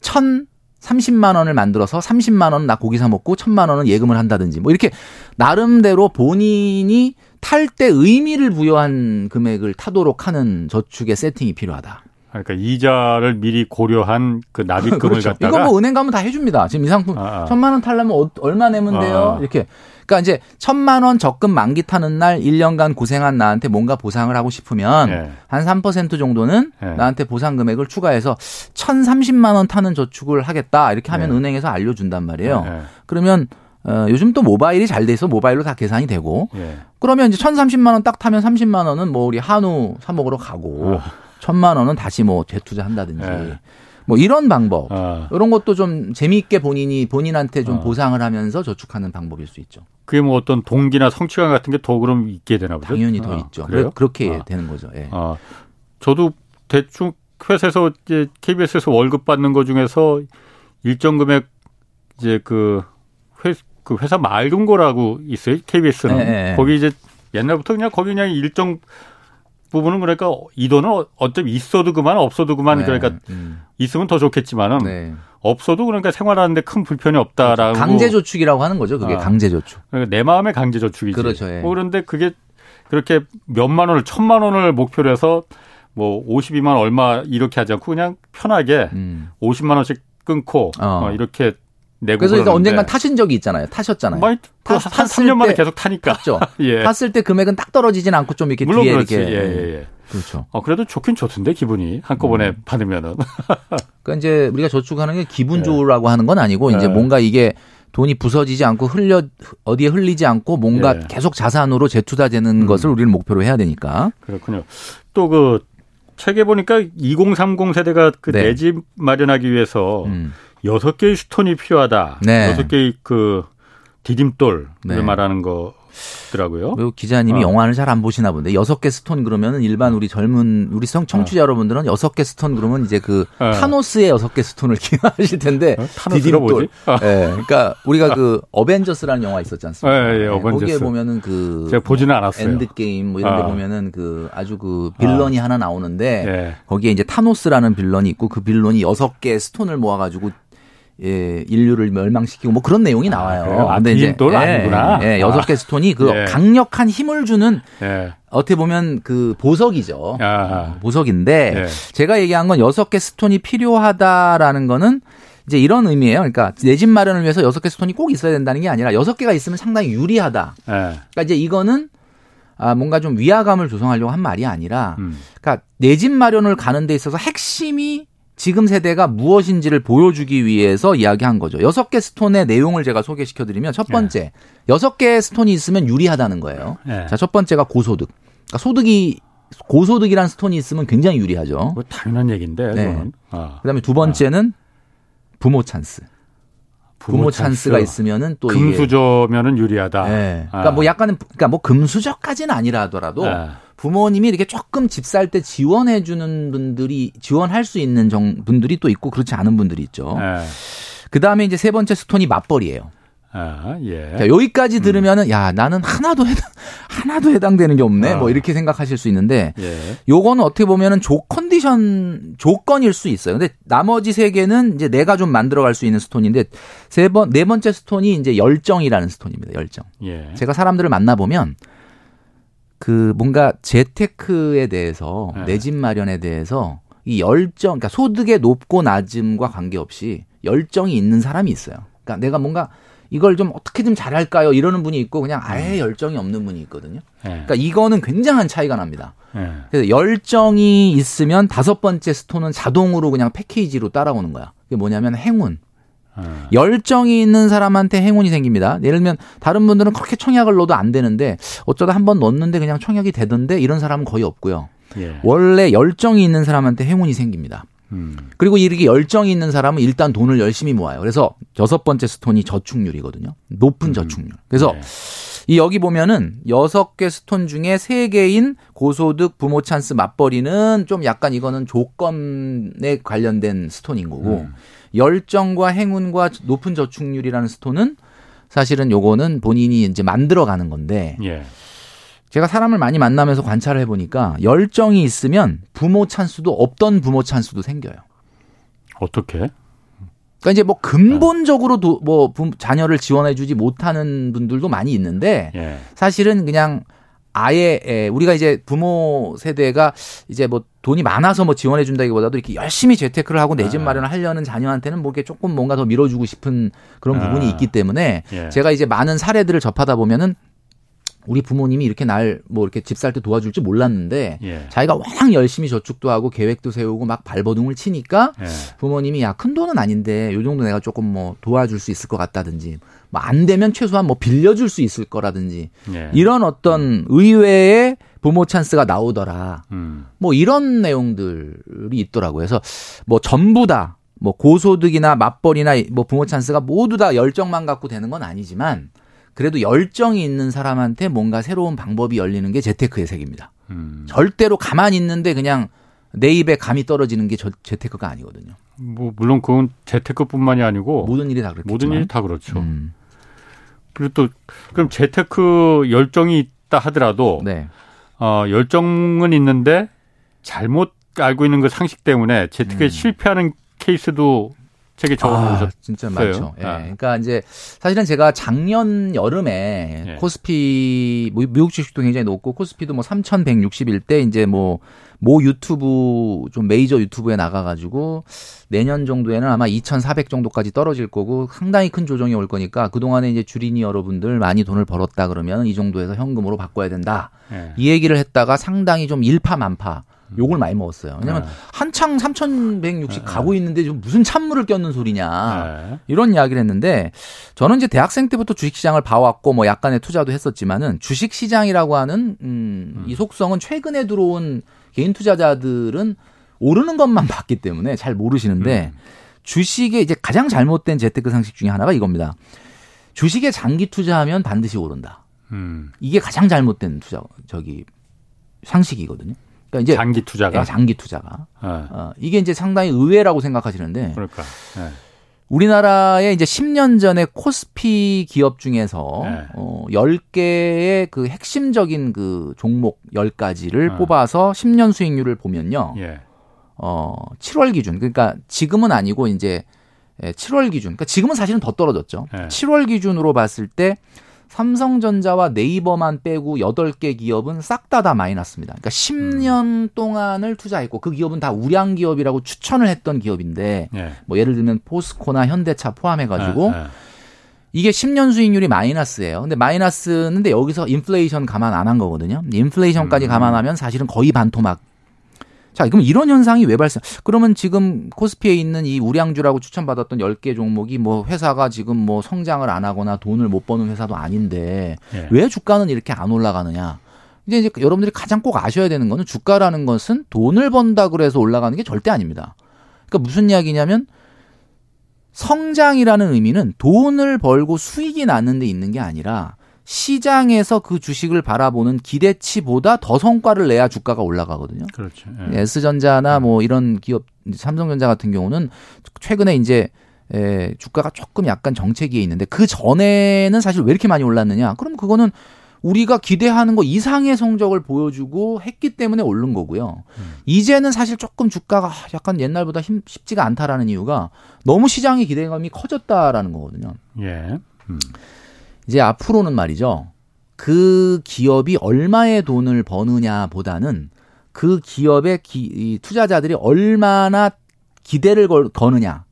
1,030만 원을 만들어서 30만 원은 나 고기 사 먹고 1,000만 원은 예금을 한다든지 이렇게 나름대로 본인이 탈 때 의미를 부여한 금액을 타도록 하는 저축의 세팅이 필요하다. 그러니까 이자를 미리 고려한 그 납입금을 그렇죠. 갖다가. 이거 은행 가면 다 해줍니다. 지금 이 상품 1,000만 원 타려면 얼마 내면 돼요? 이렇게. 그러니까 이제 1,000만 원 적금 만기 타는 날 1년간 고생한 나한테 뭔가 보상을 하고 싶으면 예. 한 3% 정도는 예. 나한테 보상 금액을 추가해서 1,030만 원 타는 저축을 하겠다. 이렇게 하면 예. 은행에서 알려준단 말이에요. 예. 그러면 요즘 또 모바일이 잘 돼 있어 모바일로 다 계산이 되고 예. 그러면 이제 1,030만 원 딱 타면 30만 원은 우리 한우 사 먹으러 가고 1,000만 원은 다시 재투자한다든지 예. 이런 방법 이런 것도 좀 재미있게 본인한테 좀 보상을 하면서 저축하는 방법일 수 있죠. 그게 어떤 동기나 성취감 같은 게 더 그럼 있게 되나 보죠? 당연히 더 있죠. 그래요? 그렇게 되는 거죠. 예. 저도 대충 회사에서 이제 KBS에서 월급 받는 거 중에서 일정 금액 이제 그 회사 말금고라고 있어요. KBS는. 네. 거기 이제 옛날부터 그냥 일정 부분은 그러니까 이 돈은 어차피 있어도 그만 없어도 그만 네. 그러니까 있으면 더 좋겠지만은 네. 없어도 그러니까 생활하는 데 큰 불편이 없다라고. 강제 저축이라고 하는 거죠. 그게 강제 저축. 그러니까 내 마음의 강제 저축이지. 그렇죠. 예. 그런데 그게 그렇게 몇만 원을 1,000만 원을 목표로 해서 52만 얼마 이렇게 하지 않고 그냥 편하게 50만 원씩 끊고 이렇게 그래서 그러니까 언젠간 타신 적이 있잖아요. 타셨잖아요. 한 3년 만에 계속 타니까. 그렇죠. 예. 탔을 때 금액은 딱 떨어지진 않고 좀 이렇게 물론 뒤에 그렇지. 이렇게. 예. 그렇죠. 그래도 좋긴 좋던데 기분이 한꺼번에 받으면은. 그러니까 이제 우리가 저축하는 게 기분 예. 좋으라고 하는 건 아니고 이제 뭔가 이게 돈이 부서지지 않고 어디에 흘리지 않고 뭔가 예. 계속 자산으로 재투자되는 것을 우리는 목표로 해야 되니까. 그렇군요. 또 책에 보니까 2030 세대가 네. 내 집 마련하기 위해서 6개의 슈톤이 필요하다. 네. 6개의 디딤돌을 네. 말하는 거더라고요. 기자님이 영화를 잘 안 보시나 본데 6개 스톤 그러면 일반 우리 젊은 우리 청취자 여러분들은 6개 스톤 그러면 이제 타노스의 6개 스톤을 기억하실 텐데 디딤돌. 네, 그러니까 우리가 어벤져스라는 영화 있었지 않습니까? 예, 어벤져스. 거기에 보면은 제가 보지는 않았어요. 엔드게임 이런 데 보면은 아주 빌런이 하나 나오는데 예. 거기에 이제 타노스라는 빌런이 있고 그 빌런이 6개의 스톤을 모아 가지고 예, 인류를 멸망시키고 그런 내용이 나와요. 근데 이제 돌 아니구나. 예, 6개 스톤이 예. 강력한 힘을 주는 예. 어떻게 보면 보석이죠. 보석인데 예. 제가 얘기한 건 6개 스톤이 필요하다라는 거는 이제 이런 의미예요. 그러니까 내 집 마련을 위해서 6개 스톤이 꼭 있어야 된다는 게 아니라 6개가 있으면 상당히 유리하다. 예. 그러니까 이제 이거는 뭔가 좀 위화감을 조성하려고 한 말이 아니라 그러니까 내 집 마련을 가는 데 있어서 핵심이 지금 세대가 무엇인지를 보여주기 위해서 이야기한 거죠. 6개 스톤의 내용을 제가 소개시켜드리면 첫 번째, 6개의 스톤이 있으면 유리하다는 거예요. 예. 자, 첫 번째가 고소득. 그러니까 고소득이라는 스톤이 있으면 굉장히 유리하죠. 당연한 얘기인데. 네. 그다음에 두 번째는 부모 찬스. 부모 찬스가 있으면은 또 금수저면은 유리하다. 네. 그러니까 약간은 그러니까 금수저까지는 아니라더라도 부모님이 이렇게 조금 집 살 때 지원해 주는 분들이 지원할 수 있는 분들이 또 있고 그렇지 않은 분들이 있죠. 그 다음에 이제 세 번째 스톤이 맞벌이에요. 예. 자, 여기까지 들으면은 나는 하나도 해당되는 게 없네. 이렇게 생각하실 수 있는데 요거는 어떻게 보면은 조건일 수 있어요. 근데 나머지 세 개는 이제 내가 좀 만들어갈 수 있는 스톤인데 네 번째 스톤이 이제 열정이라는 스톤입니다. 열정. 예. 제가 사람들을 만나 보면 그 뭔가 재테크에 대해서 내 집 마련에 대해서 이 열정, 그러니까 소득의 높고 낮음과 관계없이 열정이 있는 사람이 있어요. 그러니까 내가 뭔가 이걸 좀 어떻게 좀 잘할까요? 이러는 분이 있고 그냥 아예 열정이 없는 분이 있거든요. 그러니까 이거는 굉장한 차이가 납니다. 그래서 열정이 있으면 5번째 스톤은 자동으로 그냥 패키지로 따라오는 거야. 그게 뭐냐면 행운. 열정이 있는 사람한테 행운이 생깁니다. 예를 들면 다른 분들은 그렇게 청약을 넣어도 안 되는데 어쩌다 한번 넣었는데 그냥 청약이 되던데 이런 사람은 거의 없고요. 원래 열정이 있는 사람한테 행운이 생깁니다. 그리고 이렇게 열정이 있는 사람은 일단 돈을 열심히 모아요. 그래서 6번째 스톤이 저축률이거든요. 높은 저축률. 그래서 이 여기 보면은 6개 스톤 중에 3개인 고소득 부모 찬스 맞벌이는 좀 약간 이거는 조건에 관련된 스톤인 거고 열정과 행운과 높은 저축률이라는 스톤은 사실은 요거는 본인이 이제 만들어가는 건데 제가 사람을 많이 만나면서 관찰을 해보니까 열정이 있으면 부모 찬스도 없던 부모 찬스도 생겨요. 어떻게? 그러니까 이제 뭐 근본적으로 뭐 자녀를 지원해주지 못하는 분들도 많이 있는데 사실은 그냥 아예 우리가 이제 부모 세대가 이제 뭐 돈이 많아서 뭐 지원해준다기보다도 이렇게 열심히 재테크를 하고 내 집 마련을 하려는 자녀한테는 뭐 이렇게 조금 뭔가 더 밀어주고 싶은 그런 부분이 있기 때문에 제가 이제 많은 사례들을 접하다 보면은. 우리 부모님이 이렇게 날 뭐 이렇게 집 살 때 도와줄 줄 몰랐는데 자기가 워낙 열심히 저축도 하고 계획도 세우고 막 발버둥을 치니까 부모님이 야, 큰 돈은 아닌데 요 정도 내가 조금 뭐 도와줄 수 있을 것 같다든지 뭐 안 되면 최소한 뭐 빌려줄 수 있을 거라든지 이런 어떤 의외의 부모 찬스가 나오더라. 뭐 이런 내용들이 있더라고요. 그래서 뭐 전부 다 뭐 고소득이나 맞벌이나 뭐 부모 찬스가 모두 다 열정만 갖고 되는 건 아니지만 그래도 열정이 있는 사람한테 뭔가 새로운 방법이 열리는 게 재테크의 색입니다. 절대로 가만히 있는데 그냥 내 입에 감이 떨어지는 게 재테크가 아니거든요. 뭐 물론 그건 재테크뿐만이 아니고 모든 일이 다 그렇겠지만. 모든 일이 다 그렇죠. 그리고 또 그럼 재테크 열정이 있다 하더라도 열정은 있는데 잘못 알고 있는 그 상식 때문에 재테크에 실패하는 케이스도 되게 적어놓으셨어요. 진짜 많죠. 예. 그러니까 이제 사실은 제가 작년 여름에 코스피 미국 주식도 굉장히 높고 코스피도 뭐 3,161 때 이제 뭐 유튜브 좀 메이저 유튜브에 나가가지고 내년 정도에는 아마 2,400 정도까지 떨어질 거고 상당히 큰 조정이 올 거니까 그 동안에 이제 주린이 여러분들 많이 돈을 벌었다 그러면 이 정도에서 현금으로 바꿔야 된다. 이 얘기를 했다가 상당히 좀 일파만파. 욕을 많이 먹었어요. 왜냐하면 한창 3,160 가고 있는데 지금 무슨 찬물을 꼈는 소리냐 이런 이야기를 했는데 저는 이제 대학생 때부터 주식시장을 봐왔고 뭐 약간의 투자도 했었지만은 주식시장이라고 하는 이 속성은 최근에 들어온 개인 투자자들은 오르는 것만 봤기 때문에 잘 모르시는데 주식의 이제 가장 잘못된 재테크 상식 중에 하나가 이겁니다. 주식에 장기 투자하면 반드시 오른다. 이게 가장 잘못된 상식이거든요. 그러니까 이제 장기 투자가. 이게 이제 상당히 의외라고 생각하시는데. 그러니까. 우리나라에 이제 10년 전에 코스피 기업 중에서 10개의 그 핵심적인 그 종목 10가지를 뽑아서 10년 수익률을 보면요. 7월 기준. 그러니까 지금은 아니고 이제 7월 기준. 그러니까 지금은 사실은 더 떨어졌죠. 7월 기준으로 봤을 때 삼성전자와 네이버만 빼고 8개 기업은 싹 다 마이너스입니다. 그러니까 10년 동안을 투자했고 그 기업은 다 우량 기업이라고 추천을 했던 기업인데 뭐 예를 들면 포스코나 현대차 포함해가지고 이게 10년 수익률이 마이너스예요. 근데 마이너스인데 여기서 인플레이션 감안 안 한 거거든요. 인플레이션까지 감안하면 사실은 거의 반토막. 자, 그럼 이런 현상이 왜 발생? 그러면 지금 코스피에 있는 이 우량주라고 추천받았던 10개 종목이 뭐 회사가 지금 뭐 성장을 안 하거나 돈을 못 버는 회사도 아닌데 왜 주가는 이렇게 안 올라가느냐? 이제 여러분들이 가장 꼭 아셔야 되는 거는 주가라는 것은 돈을 번다 그래서 올라가는 게 절대 아닙니다. 그러니까 무슨 이야기냐면 성장이라는 의미는 돈을 벌고 수익이 나는 데 있는 게 아니라 시장에서 그 주식을 바라보는 기대치보다 더 성과를 내야 주가가 올라가거든요. 그렇죠. S전자나 뭐 이런 기업, 삼성전자 같은 경우는 최근에 이제 주가가 조금 약간 정체기에 있는데 그 전에는 사실 왜 이렇게 많이 올랐느냐? 그럼 그거는 우리가 기대하는 거 이상의 성적을 보여주고 했기 때문에 오른 거고요. 이제는 사실 조금 주가가 약간 옛날보다 쉽지가 않다라는 이유가 너무 시장의 기대감이 커졌다라는 거거든요. 이제 앞으로는 말이죠. 그 기업이 얼마의 돈을 버느냐 보다는 그 기업의 투자자들이 얼마나 기대를 거느냐.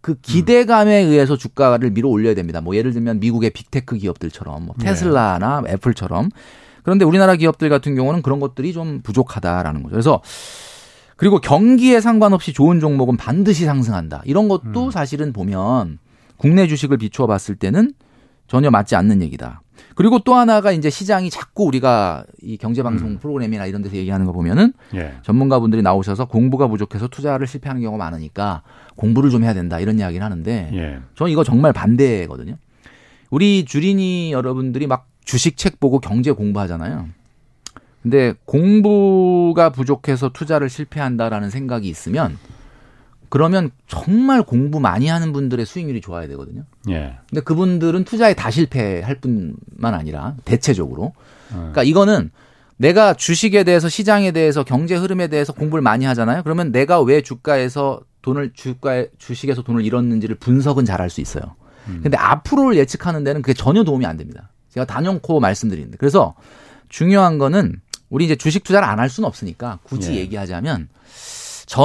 그 기대감에 의해서 주가를 밀어 올려야 됩니다. 뭐 예를 들면 미국의 빅테크 기업들처럼 뭐 테슬라나 애플처럼. 그런데 우리나라 기업들 같은 경우는 그런 것들이 좀 부족하다라는 거죠. 그래서 그리고 경기에 상관없이 좋은 종목은 반드시 상승한다. 이런 것도 사실은 보면 국내 주식을 비추어 봤을 때는 전혀 맞지 않는 얘기다. 그리고 또 하나가 이제 시장이 자꾸 우리가 이 경제방송 프로그램이나 이런 데서 얘기하는 거 보면은 전문가분들이 나오셔서 공부가 부족해서 투자를 실패하는 경우가 많으니까 공부를 좀 해야 된다 이런 이야기를 하는데 저는 이거 정말 반대거든요. 우리 주린이 여러분들이 막 주식책 보고 경제 공부하잖아요. 근데 공부가 부족해서 투자를 실패한다라는 생각이 있으면 그러면 정말 공부 많이 하는 분들의 수익률이 좋아야 되거든요. 근데 그분들은 투자에 다 실패할 뿐만 아니라 대체적으로. 그러니까 이거는 내가 주식에 대해서 시장에 대해서 경제 흐름에 대해서 공부를 많이 하잖아요. 그러면 내가 왜 주가에서 돈을 주식에서 돈을 잃었는지를 분석은 잘할 수 있어요. 근데 앞으로를 예측하는 데는 그게 전혀 도움이 안 됩니다. 제가 단연코 말씀드리는데. 그래서 중요한 거는 우리 이제 주식 투자를 안 할 수는 없으니까 굳이 얘기하자면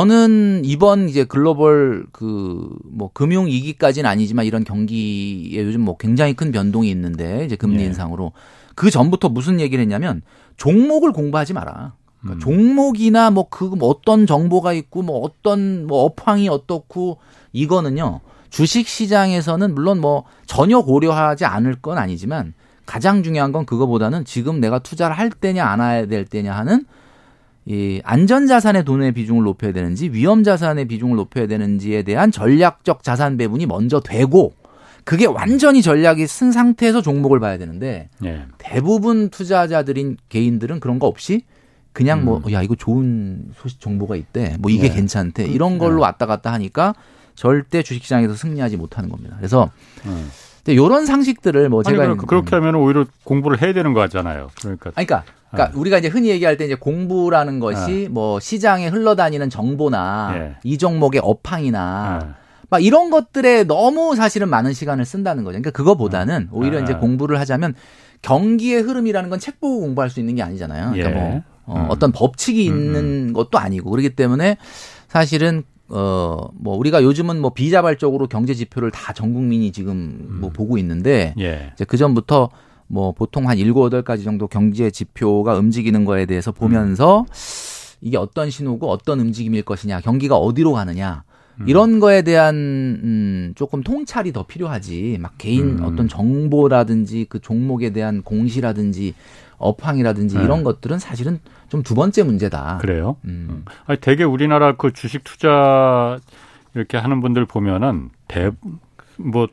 저는 이번 이제 글로벌 그 뭐 금융 위기까지는 아니지만 이런 경기에 요즘 뭐 굉장히 큰 변동이 있는데 이제 금리 인상으로 그 전부터 무슨 얘기를 했냐면 종목을 공부하지 마라. 그러니까 종목이나 뭐 그 뭐 어떤 정보가 있고 뭐 어떤 뭐 업황이 어떻고 이거는요 주식 시장에서는 물론 뭐 전혀 고려하지 않을 건 아니지만 가장 중요한 건 그거보다는 지금 내가 투자를 할 때냐 안 해야 될 때냐 하는 이 안전자산의 돈의 비중을 높여야 되는지 위험자산의 비중을 높여야 되는지에 대한 전략적 자산 배분이 먼저 되고 그게 완전히 전략이 쓴 상태에서 종목을 봐야 되는데 대부분 투자자들인 개인들은 그런 거 없이 그냥 뭐 야 이거 좋은 소식 정보가 있대 뭐 이게 괜찮대 이런 걸로 왔다 갔다 하니까 절대 주식시장에서 승리하지 못하는 겁니다. 그래서 이런 상식들을 뭐 제가 그렇게 하면 오히려 공부를 해야 되는 거잖아요. 그러니까 우리가 이제 흔히 얘기할 때 이제 공부라는 것이 뭐 시장에 흘러다니는 정보나 이 종목의 업황이나 막 이런 것들에 너무 사실은 많은 시간을 쓴다는 거죠. 그러니까 그거보다는 오히려 이제 공부를 하자면 경기의 흐름이라는 건 책 보고 공부할 수 있는 게 아니잖아요. 그러니까 뭐 어떤 법칙이 있는 것도 아니고 그렇기 때문에 사실은 뭐 우리가 요즘은 뭐 비자발적으로 경제 지표를 다 전 국민이 지금 뭐 보고 있는데 이제 그 전부터 뭐 보통 한 7, 8가지 정도 경제 지표가 움직이는 거에 대해서 보면서 이게 어떤 신호고 어떤 움직임일 것이냐, 경기가 어디로 가느냐 이런 거에 대한 조금 통찰이 더 필요하지 막 개인 어떤 정보라든지 그 종목에 대한 공시라든지 업황이라든지 이런 것들은 사실은 좀 두 번째 문제다. 그래요? 아니 되게 우리나라 그 주식 투자 이렇게 하는 분들 보면은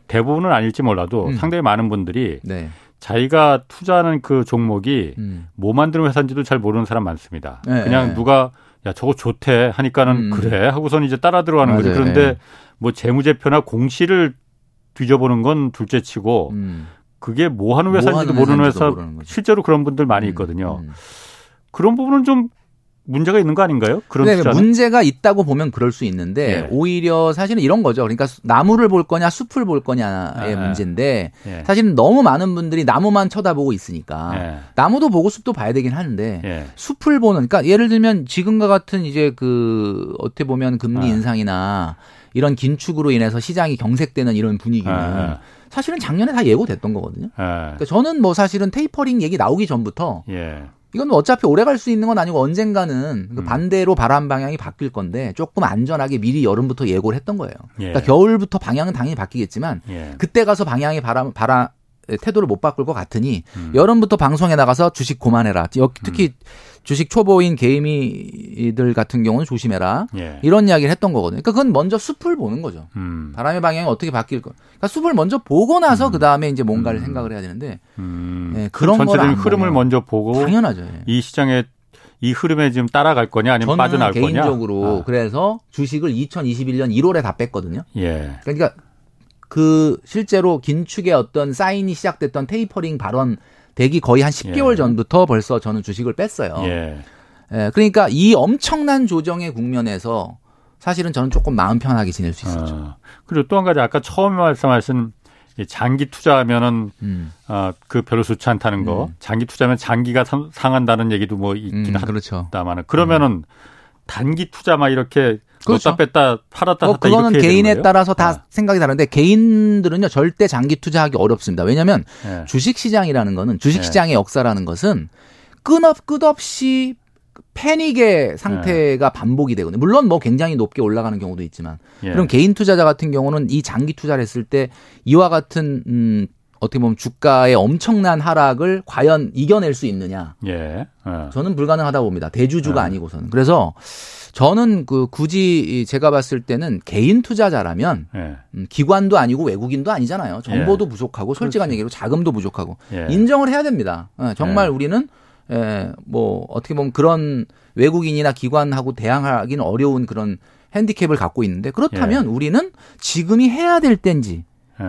대부분은 아닐지 몰라도 상당히 많은 분들이 자기가 투자하는 그 종목이 뭐 만드는 회사인지도 잘 모르는 사람 많습니다. 네, 그냥 누가 야 저거 좋대 하니까는 그래 하고선 이제 따라 들어가는 거죠. 그런데 뭐 재무제표나 공시를 뒤져보는 건 둘째치고 그게 뭐 하는 회사인지도 모르는 회사 실제로 그런 분들 많이 있거든요. 그런 부분은 좀 문제가 있는 거 아닌가요? 그런 투자는? 문제가 있다고 보면 그럴 수 있는데 오히려 사실은 이런 거죠. 그러니까 나무를 볼 거냐 숲을 볼 거냐의 문제인데 사실은 너무 많은 분들이 나무만 쳐다보고 있으니까 나무도 보고 숲도 봐야 되긴 하는데 숲을 보는 그러니까 예를 들면 지금과 같은 이제 그 어떻게 보면 금리 인상이나 이런 긴축으로 인해서 시장이 경색되는 이런 분위기는 사실은 작년에 다 예고됐던 거거든요. 그러니까 저는 뭐 사실은 테이퍼링 얘기 나오기 전부터 이건 어차피 오래 갈 수 있는 건 아니고 언젠가는 그 반대로 바람 방향이 바뀔 건데 조금 안전하게 미리 여름부터 예고를 했던 거예요. 그러니까 겨울부터 방향은 당연히 바뀌겠지만 그때 가서 방향의 태도를 못 바꿀 것 같으니 여름부터 방송에 나가서 주식 그만해라. 특히 주식 초보인 개미들 같은 경우는 조심해라. 이런 이야기를 했던 거거든요. 그러니까 그건 먼저 숲을 보는 거죠. 바람의 방향이 어떻게 바뀔 거. 그러니까 숲을 먼저 보고 나서 그 다음에 이제 뭔가를 생각을 해야 되는데 그런 거 전체적인 흐름을 먼저 보고 당연하죠. 이 시장에 이 흐름에 지금 따라갈 거냐 아니면 빠져나갈 거냐. 저는 개인적으로 그래서 주식을 2021년 1월에 다 뺐거든요. 그러니까 그 실제로 긴축의 어떤 사인이 시작됐던 테이퍼링 발언 되기 거의 한 10개월 전부터 벌써 저는 주식을 뺐어요. 그러니까 이 엄청난 조정의 국면에서 사실은 저는 조금 마음 편하게 지낼 수 있었죠. 그리고 또 한 가지 아까 처음에 말씀하신 장기 투자하면은 그 별로 좋지 않다는 거. 장기 투자면 장기가 상한다는 얘기도 뭐 있긴 하다만은. 그러면은 단기 투자 막 이렇게 넣다 뺐다 팔았다 샀다 이렇게 그거는 개인에 따라서 다 생각이 다른데 개인들은요 절대 장기 투자하기 어렵습니다. 왜냐하면 주식시장이라는 거는 주식시장의 역사라는 것은 끝없이 패닉의 상태가 반복이 되거든요. 물론 뭐 굉장히 높게 올라가는 경우도 있지만 그럼 개인 투자자 같은 경우는 이 장기 투자를 했을 때 이와 같은 어떻게 보면 주가의 엄청난 하락을 과연 이겨낼 수 있느냐. 저는 불가능하다고 봅니다. 대주주가 아니고서는. 그래서 저는 그 굳이 제가 봤을 때는 개인 투자자라면 기관도 아니고 외국인도 아니잖아요. 정보도 부족하고 솔직한 얘기로 자금도 부족하고 인정을 해야 됩니다. 정말 우리는 뭐 어떻게 보면 그런 외국인이나 기관하고 대항하기는 어려운 그런 핸디캡을 갖고 있는데 그렇다면 우리는 지금이 해야 될 때인지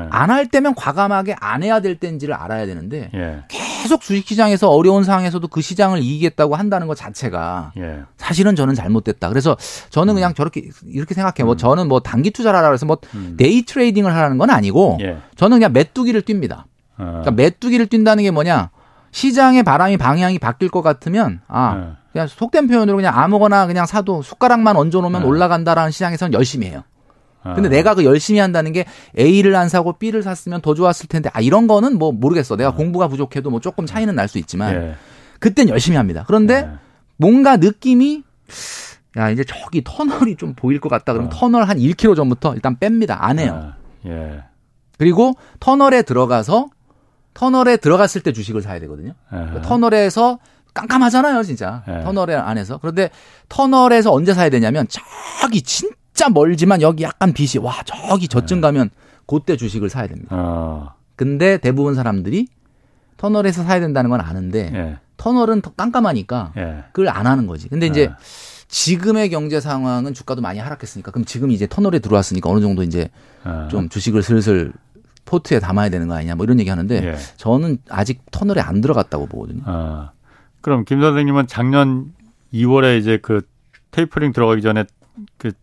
안 할 때면 과감하게 안 해야 될 때인지를 알아야 되는데 계속 주식시장에서 어려운 상황에서도 그 시장을 이기겠다고 한다는 것 자체가 사실은 저는 잘못됐다. 그래서 저는 그냥 저렇게 이렇게 생각해요. 뭐 저는 뭐 단기 투자를 하라고 해서 뭐 데이 트레이딩을 하라는 건 아니고 저는 그냥 메뚜기를 훙니다. 그러니까 메뚜기를 뛴다는 게 뭐냐. 시장의 바람이 방향이 바뀔 것 같으면 그냥 속된 표현으로 그냥 아무거나 그냥 사도 숟가락만 얹어놓으면 올라간다라는 시장에서는 열심히 해요. 근데 내가 그 열심히 한다는 게 A를 안 사고 B를 샀으면 더 좋았을 텐데 이런 거는 뭐 모르겠어. 내가 공부가 부족해도 뭐 조금 차이는 날 수 있지만 그땐 열심히 합니다. 그런데 뭔가 느낌이 야 이제 저기 터널이 좀 보일 것 같다. 그럼 터널 한 1km 전부터 일단 뺍니다. 안 해요. 그리고 터널에 들어갔을 때 주식을 사야 되거든요. 그러니까 터널에서 깜깜하잖아요, 진짜. 터널 안에서. 그런데 터널에서 언제 사야 되냐면 저기 진짜 멀지만 여기 약간 빛이 와 저기 저쯤 가면 그때 주식을 사야 됩니다. 근데 대부분 사람들이 터널에서 사야 된다는 건 아는데 터널은 더 깜깜하니까 그걸 안 하는 거지. 근데 이제 지금의 경제 상황은 주가도 많이 하락했으니까 그럼 지금 이제 터널에 들어왔으니까 어느 정도 이제 좀 주식을 슬슬 포트에 담아야 되는 거 아니냐 뭐 이런 얘기 하는데 저는 아직 터널에 안 들어갔다고 보거든요. 그럼 김 선생님은 작년 2월에 이제 그 테이퍼링 들어가기 전에 그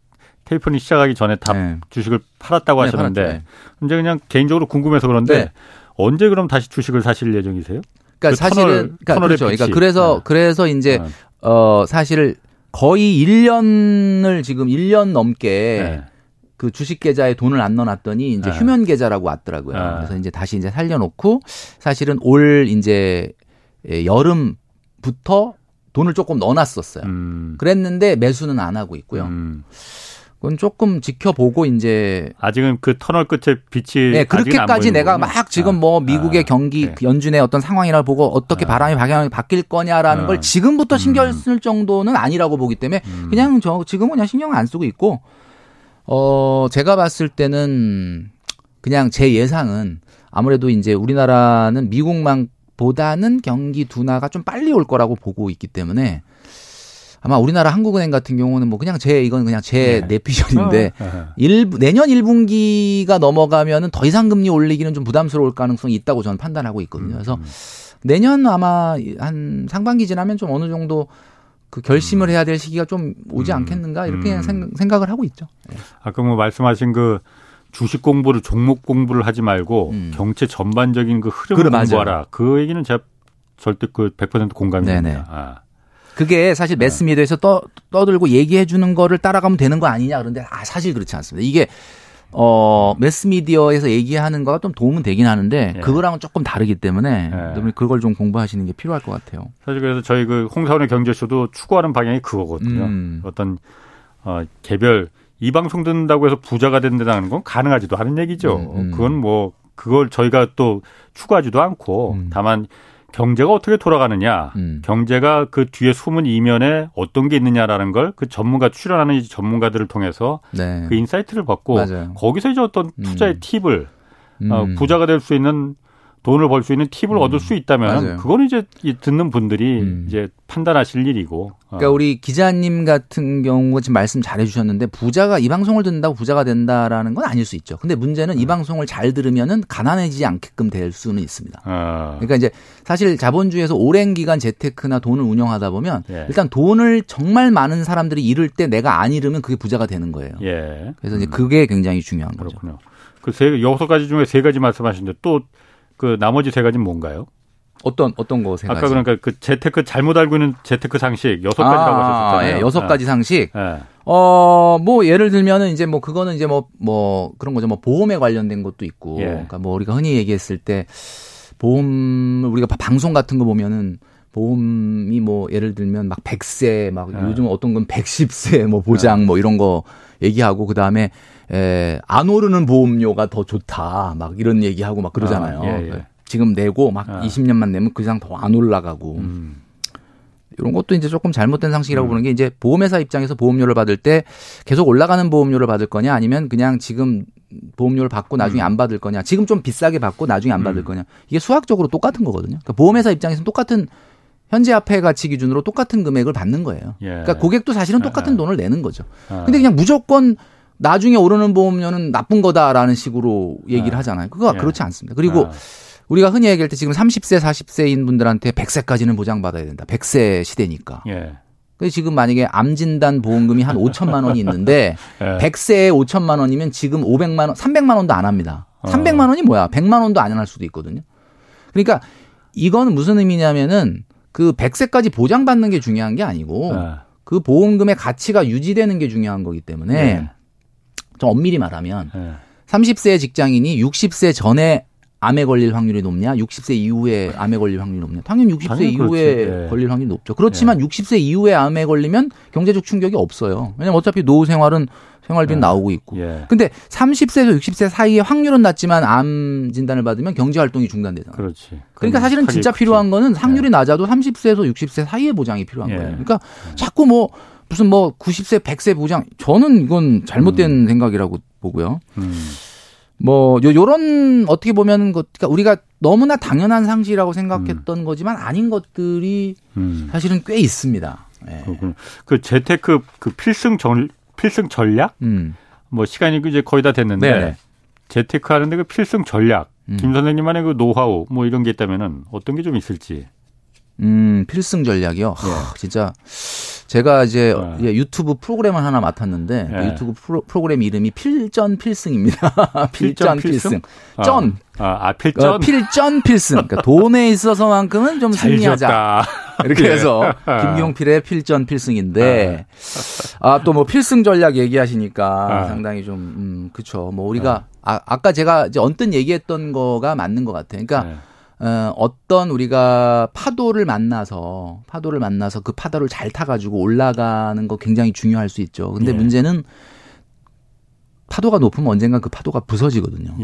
테이퍼링 시작하기 전에 다 주식을 팔았다고 하셨는데 이제 그냥 개인적으로 궁금해서 그런데 언제 그럼 다시 주식을 사실 예정이세요? 그러니까 그 사실은 터널의 그렇죠. 그러니까 그래서 이제 사실 거의 1년을 지금 1년 넘게 그 주식 계좌에 돈을 안 넣어놨더니 이제 휴면 계좌라고 왔더라고요. 그래서 이제 다시 이제 살려놓고 사실은 올 이제 여름부터 돈을 조금 넣어놨었어요. 그랬는데 매수는 안 하고 있고요. 그건 조금 지켜보고 이제 아직은 그 터널 끝에 빛이 그렇게까지 내가 막 지금 뭐 미국의 경기 연준의 어떤 상황이라고 보고 어떻게 바람의 방향이 바뀔 거냐라는 걸 지금부터 신경 쓸 정도는 아니라고 보기 때문에 그냥 저 지금은 그냥 신경 안 쓰고 있고 제가 봤을 때는 그냥 제 예상은 아무래도 이제 우리나라는 미국만 보다는 경기 둔화가 좀 빨리 올 거라고 보고 있기 때문에 아마 우리나라 한국은행 같은 경우는 뭐 그냥 이건 그냥 제 내피셜인데 내년 1분기가 넘어가면은 더 이상 금리 올리기는 좀 부담스러울 가능성이 있다고 저는 판단하고 있거든요. 그래서 내년 아마 한 상반기 지나면 좀 어느 정도 그 결심을 해야 될 시기가 좀 오지 않겠는가 이렇게 생각을 하고 있죠. 아까 뭐 말씀하신 그 주식 공부를 종목 공부를 하지 말고 경제 전반적인 그 흐름을 공부하라. 그 얘기는 제가 절대 그 100% 공감입니다. 그게 사실 매스미디어에서 떠들고 얘기해 주는 거를 따라가면 되는 거 아니냐 그런데 사실 그렇지 않습니다. 이게 매스미디어에서 얘기하는 거가 좀 도움은 되긴 하는데 그거랑은 조금 다르기 때문에 그걸 좀 공부하시는 게 필요할 것 같아요. 사실 그래서 저희 그 홍사원의 경제쇼도 추구하는 방향이 그거거든요. 어떤 개별 이 방송 듣는다고 해서 부자가 된다는 건 가능하지도 않은 얘기죠. 그건 뭐 그걸 저희가 또 추구하지도 않고 다만 경제가 어떻게 돌아가느냐, 경제가 그 뒤에 숨은 이면에 어떤 게 있느냐라는 걸 그 전문가 출연하는 이제 전문가들을 통해서 그 인사이트를 받고 거기서 이제 어떤 투자의 팁을 부자가 될 수 있는 돈을 벌 수 있는 팁을 얻을 수 있다면 그건 이제 듣는 분들이 이제 판단하실 일이고. 그러니까 우리 기자님 같은 경우 지금 말씀 잘해 주셨는데 부자가 이 방송을 듣는다고 부자가 된다라는 건 아닐 수 있죠. 근데 문제는 이 방송을 잘 들으면은 가난해지지 않게끔 될 수는 있습니다. 그러니까 이제 사실 자본주의에서 오랜 기간 재테크나 돈을 운영하다 보면 일단 돈을 정말 많은 사람들이 잃을 때 내가 안 잃으면 그게 부자가 되는 거예요. 그래서 이제 그게 굉장히 중요한 거죠. 그렇군요. 그 세 여섯 가지 중에 세 가지 말씀하셨는데 또 그 나머지 세 가지는 뭔가요? 어떤 거 생각하세요? 아까 그러니까 그 재테크 잘못 알고 있는 재테크 상식 여섯 가지라고 하셨잖아요. 예, 여섯 가지 상식. 예. 뭐 예를 들면은 이제 뭐 그거는 이제 뭐 그런 거죠. 뭐 보험에 관련된 것도 있고. 예. 그러니까 뭐 우리가 흔히 얘기했을 때 보험 우리가 방송 같은 거 보면은 보험이 뭐 예를 들면 막 100세 막 예. 요즘 어떤 건 110세 뭐 보장 예. 뭐 이런 거 얘기하고 그다음에 안 오르는 보험료가 더 좋다. 막 이런 얘기하고 막 그러잖아요. 예, 예. 지금 내고 막 20년만 내면 그 이상 더 안 올라가고 이런 것도 이제 조금 잘못된 상식이라고 보는 게 이제 보험회사 입장에서 보험료를 받을 때 계속 올라가는 보험료를 받을 거냐 아니면 그냥 지금 보험료를 받고 나중에 안 받을 거냐 지금 좀 비싸게 받고 나중에 안 받을 거냐 이게 수학적으로 똑같은 거거든요. 그러니까 보험회사 입장에서는 똑같은 현재 화폐 가치 기준으로 똑같은 금액을 받는 거예요. 예. 그러니까 고객도 사실은 똑같은 돈을 내는 거죠. 근데 그냥 무조건 나중에 오르는 보험료는 나쁜 거다라는 식으로 얘기를 하잖아요. 그거 그렇지 않습니다. 그리고 우리가 흔히 얘기할 때 지금 30세, 40세인 분들한테 100세까지는 보장받아야 된다. 100세 시대니까. 예. 근데 지금 만약에 암진단 보험금이 한 5천만 원이 있는데 예. 100세에 5천만 원이면 지금 500만 원, 300만 원도 안 합니다. 300만 원이 뭐야? 100만 원도 안 할 수도 있거든요. 그러니까 이건 무슨 의미냐면은 그 100세까지 보장받는 게 중요한 게 아니고 그 보험금의 가치가 유지되는 게 중요한 거기 때문에 좀 엄밀히 말하면 30세의 직장인이 60세 전에 암에 걸릴 확률이 높냐? 60세 이후에 암에 걸릴 확률이 높냐? 당연히 60세 이후에 예. 걸릴 확률이 높죠. 그렇지만 예. 60세 이후에 암에 걸리면 경제적 충격이 없어요. 왜냐면 어차피 노후 생활은 생활비는 나오고 있고. 근데 30세에서 60세 사이의 확률은 낮지만 암 진단을 받으면 경제 활동이 중단되잖아요. 그렇지. 그러니까 사실은 진짜 필요한 거는 확률이 낮아도 30세에서 60세 사이의 보장이 필요한 거예요. 그러니까 자꾸 뭐 무슨 뭐 90세, 100세 보장 저는 이건 잘못된 생각이라고 보고요. 뭐 요런 어떻게 보면 그러니까 우리가 너무나 당연한 상식이라고 생각했던 거지만 아닌 것들이 사실은 꽤 있습니다. 예. 그렇군요. 그 재테크 그 필승 전략 뭐 시간이 이제 거의 다 됐는데 네네. 재테크 하는데 그 필승 전략 김 선생님만의 그 노하우 뭐 이런 게 있다면은 어떤 게 좀 있을지. 필승 전략이요. 예. 하, 진짜 제가 이제 유튜브 프로그램을 하나 맡았는데 예. 유튜브 프로그램 이름이 필전 필승입니다. 필전 필승. 필전 필승. 그러니까 돈에 있어서만큼은 좀 승리하자. 이렇게 해서 김경필의 필전 필승인데 또 뭐 필승 전략 얘기하시니까 상당히 좀 그렇죠. 뭐 우리가 아까 제가 이제 언뜻 얘기했던 거가 맞는 것 같아요. 그러니까 어떤 우리가 파도를 만나서 그 파도를 잘 타가지고 올라가는 거 굉장히 중요할 수 있죠. 근데 문제는 파도가 높으면 언젠가 그 파도가 부서지거든요.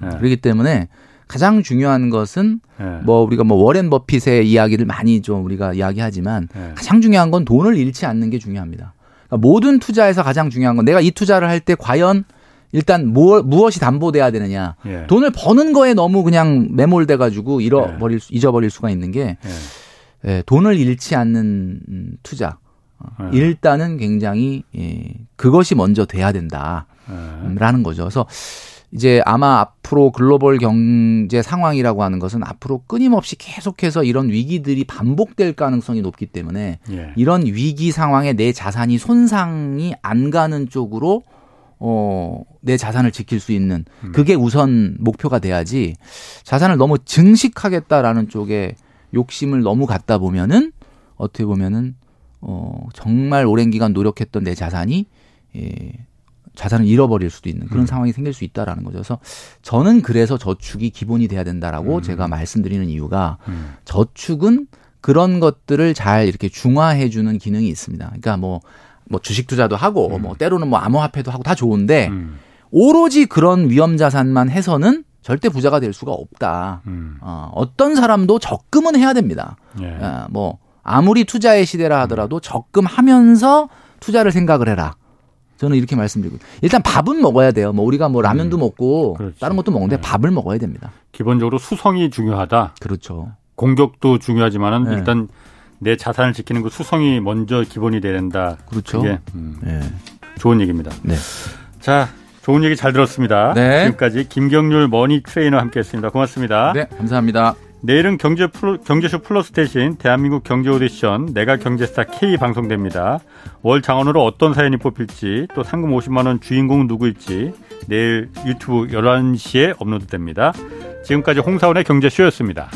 그렇기 때문에 가장 중요한 것은 뭐 우리가 뭐 워렌 버핏의 이야기를 많이 좀 우리가 이야기하지만 가장 중요한 건 돈을 잃지 않는 게 중요합니다. 그러니까 모든 투자에서 가장 중요한 건 내가 이 투자를 할 때 과연 일단 무엇이 담보돼야 되느냐. 돈을 버는 거에 너무 그냥 매몰돼 가지고 잊어버릴 수가 있는 게 돈을 잃지 않는 투자. 일단은 굉장히 그것이 먼저 돼야 된다라는 거죠. 그래서 이제 아마 앞으로 글로벌 경제 상황이라고 하는 것은 앞으로 끊임없이 계속해서 이런 위기들이 반복될 가능성이 높기 때문에 이런 위기 상황에 내 자산이 손상이 안 가는 쪽으로 내 자산을 지킬 수 있는 그게 우선 목표가 돼야지 자산을 너무 증식하겠다라는 쪽에 욕심을 너무 갖다 보면은 어떻게 보면은 정말 오랜 기간 노력했던 내 자산이 자산을 잃어버릴 수도 있는 그런 상황이 생길 수 있다라는 거죠. 그래서 저는 그래서 저축이 기본이 돼야 된다라고 제가 말씀드리는 이유가 저축은 그런 것들을 잘 이렇게 중화해 주는 기능이 있습니다. 그러니까 뭐 주식 투자도 하고 뭐 때로는 뭐 암호화폐도 하고 다 좋은데 오로지 그런 위험 자산만 해서는 절대 부자가 될 수가 없다. 어떤 사람도 적금은 해야 됩니다. 뭐 아무리 투자의 시대라 하더라도 적금하면서 투자를 생각을 해라. 저는 이렇게 말씀드리고 일단 밥은 먹어야 돼요. 뭐 우리가 뭐 라면도 먹고 그렇죠. 다른 것도 먹는데 밥을 먹어야 됩니다. 기본적으로 수성이 중요하다. 그렇죠. 공격도 중요하지만은 일단 내 자산을 지키는 그 수성이 먼저 기본이 돼야 된다. 그렇죠. 예, 좋은 얘기입니다. 네. 자, 좋은 얘기 잘 들었습니다. 네. 지금까지 김경률 머니 트레이너 함께했습니다. 고맙습니다. 네, 감사합니다. 내일은 경제쇼 플러스 대신 대한민국 경제 오디션 내가 경제스타 K 방송됩니다. 월 장원으로 어떤 사연이 뽑힐지 또 상금 50만 원 주인공은 누구일지 내일 유튜브 11시에 업로드됩니다. 지금까지 홍사원의 경제쇼였습니다.